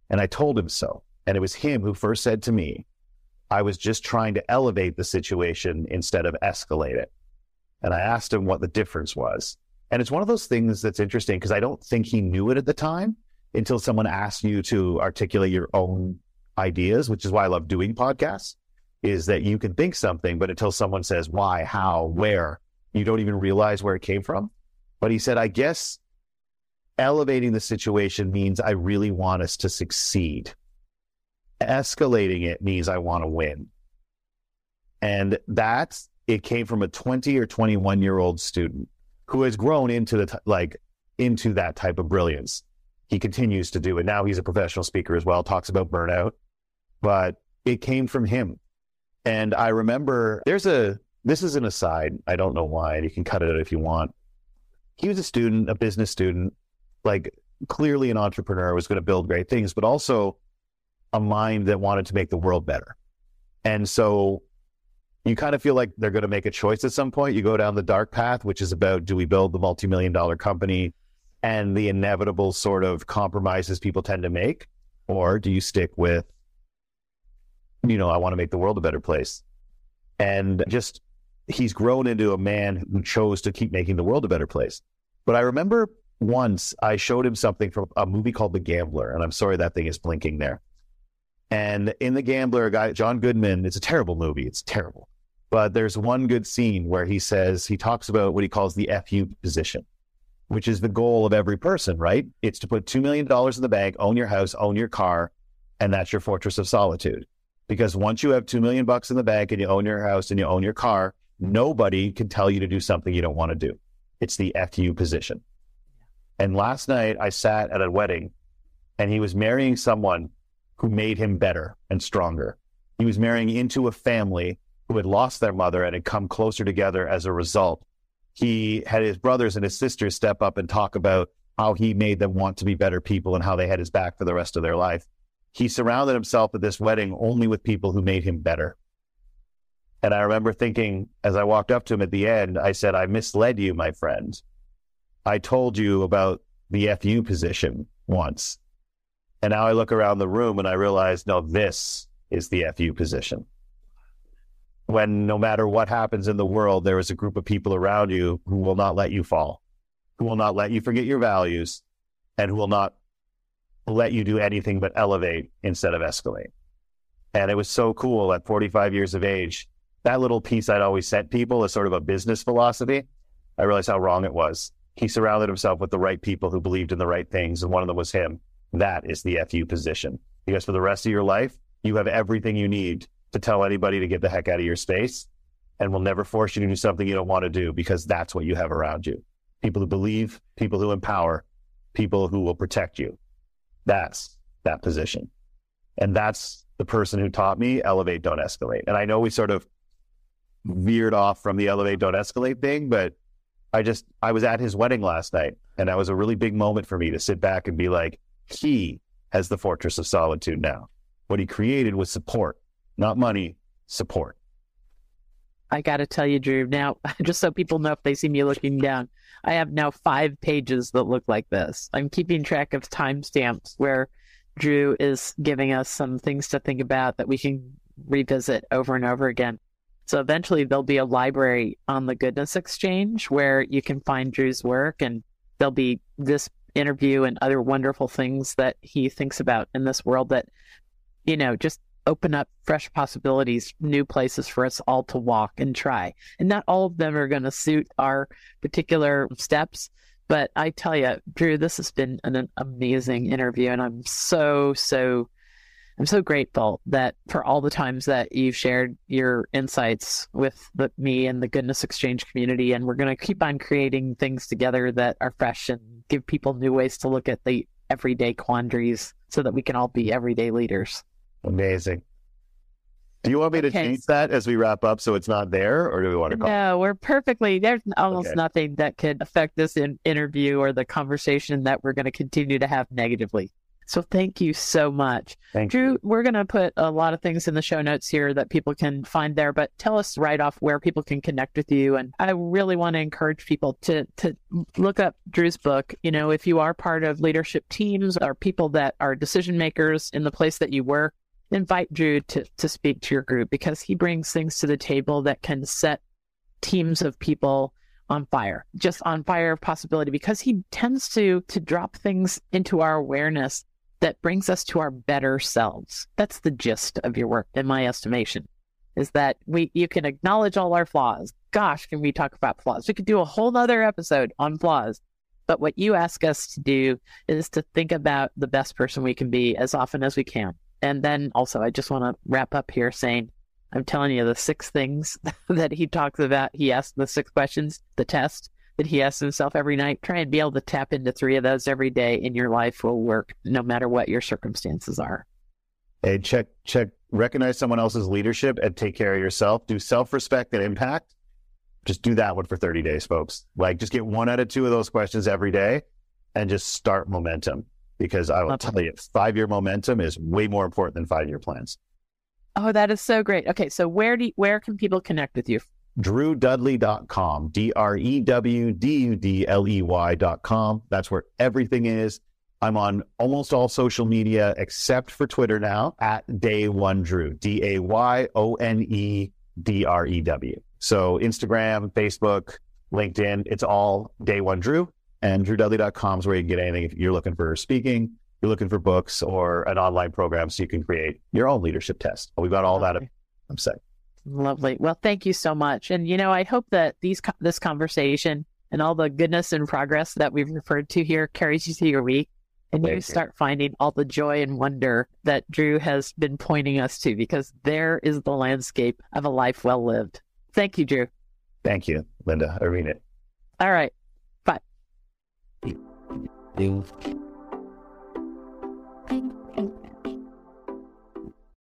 And I told him so. And it was him who first said to me, I was just trying to elevate the situation instead of escalate it. And I asked him what the difference was. And it's one of those things that's interesting, because I don't think he knew it at the time until someone asked you to articulate your own ideas, which is why I love doing podcasts. Is that you can think something, but until someone says why, how, where, you don't even realize where it came from. But he said, I guess elevating the situation means I really want us to succeed. Escalating it means I want to win. And that, it came from a twenty or twenty-one year old student who has grown into the, like, into that type of brilliance. He continues to do it. Now he's a professional speaker as well, talks about burnout, but it came from him. And I remember there's a, this is an aside. I don't know why. You can cut it out if you want. He was a student, a business student, like clearly an entrepreneur, was going to build great things, but also a mind that wanted to make the world better. And so you kind of feel like they're going to make a choice at some point. You go down the dark path, which is about, do we build the multi-million dollar company and the inevitable sort of compromises people tend to make? Or do you stick with, you know, I want to make the world a better place? And just, he's grown into a man who chose to keep making the world a better place. But I remember once I showed him something from a movie called The Gambler, and I'm sorry that thing is blinking there. And in The Gambler, a guy, John Goodman, it's a terrible movie. It's terrible. But there's one good scene where he says, he talks about what he calls the F U position, which is the goal of every person, right? It's to put two million dollars in the bank, own your house, own your car, and that's your fortress of solitude. Because once you have two million bucks in the bank and you own your house and you own your car, nobody can tell you to do something you don't want to do. It's the F U position. And last night I sat at a wedding and he was marrying someone who made him better and stronger. He was marrying into a family who had lost their mother and had come closer together as a result. He had his brothers and his sisters step up and talk about how he made them want to be better people and how they had his back for the rest of their life. He surrounded himself at this wedding only with people who made him better. And I remember thinking, as I walked up to him at the end, I said, I misled you, my friend. I told you about the F U position once. And now I look around the room and I realize, no, this is the F U position. When no matter what happens in the world, there is a group of people around you who will not let you fall, who will not let you forget your values, and who will not let you do anything but elevate instead of escalate. And it was so cool at forty-five years of age, that little piece I'd always sent people as sort of a business philosophy, I realized how wrong it was. He surrounded himself with the right people who believed in the right things, and one of them was him. That is the F U position. Because for the rest of your life, you have everything you need to tell anybody to get the heck out of your space, and will never force you to do something you don't want to do, because that's what you have around you. People who believe, people who empower, people who will protect you. That's that position. And that's the person who taught me elevate, don't escalate. And I know we sort of veered off from the elevate, don't escalate thing, but I just, I was at his wedding last night, and that was a really big moment for me to sit back and be like, he has the fortress of solitude now. What he created was support, not money, support. I got to tell you, Drew, now, just so people know if they see me looking down, I have now five pages that look like this. I'm keeping track of timestamps where Drew is giving us some things to think about that we can revisit over and over again. So eventually there'll be a library on the Goodness Exchange where you can find Drew's work, and there'll be this interview and other wonderful things that he thinks about in this world that, you know, just open up fresh possibilities, new places for us all to walk and try. And not all of them are going to suit our particular steps. But I tell you, Drew, this has been an, an amazing interview. And I'm so, so, I'm so grateful that for all the times that you've shared your insights with the, me and the Goodness Exchange community. And we're going to keep on creating things together that are fresh and give people new ways to look at the everyday quandaries so that we can all be everyday leaders. Amazing. Do you want me to okay. change that as we wrap up so it's not there, or do we want to call No, it? we're perfectly, there's almost okay. nothing that could affect this in, interview or the conversation that we're going to continue to have negatively. So thank you so much. Thank Drew, you. We're going to put a lot of things in the show notes here that people can find there, but tell us right off where people can connect with you. And I really want to encourage people to to look up Drew's book. You know, if you are part of leadership teams or people that are decision makers in the place that you work, invite Drew to, to speak to your group, because he brings things to the table that can set teams of people on fire, just on fire of possibility, because he tends to to drop things into our awareness that brings us to our better selves. That's the gist of your work, in my estimation, is that we you can acknowledge all our flaws. Gosh, can we talk about flaws? We could do a whole nother episode on flaws. But what you ask us to do is to think about the best person we can be as often as we can. And then also, I just want to wrap up here saying, I'm telling you, the six things that he talks about, he asks the six questions, the test that he asks himself every night, try and be able to tap into three of those every day, and your life will work no matter what your circumstances are. Hey, check, check, recognize someone else's leadership and take care of yourself. Do self-respect and impact. Just do that one for thirty days, folks. Like, just get one out of two of those questions every day and just start momentum. Because I will Love tell you, five-year momentum is way more important than five-year plans. Oh, that is so great. Okay, so where do you, where can people connect with you? Drew Dudley dot com, D R E W D U D L E Y dot com. That's where everything is. I'm on almost all social media except for Twitter now, at Day One Drew, D A Y O N E D R E W. So Instagram, Facebook, LinkedIn, it's all Day One Drew. And Drew Dudley dot com is where you can get anything if you're looking for speaking, you're looking for books, or an online program so you can create your own leadership test. We've got all Lovely. that. I'm saying. Lovely. Well, thank you so much. And, you know, I hope that these this conversation and all the goodness and progress that we've referred to here carries you through your week, and thank you, you start finding all the joy and wonder that Drew has been pointing us to, because there is the landscape of a life well lived. Thank you, Drew. Thank you, Linda. I mean it. All right. Thank you.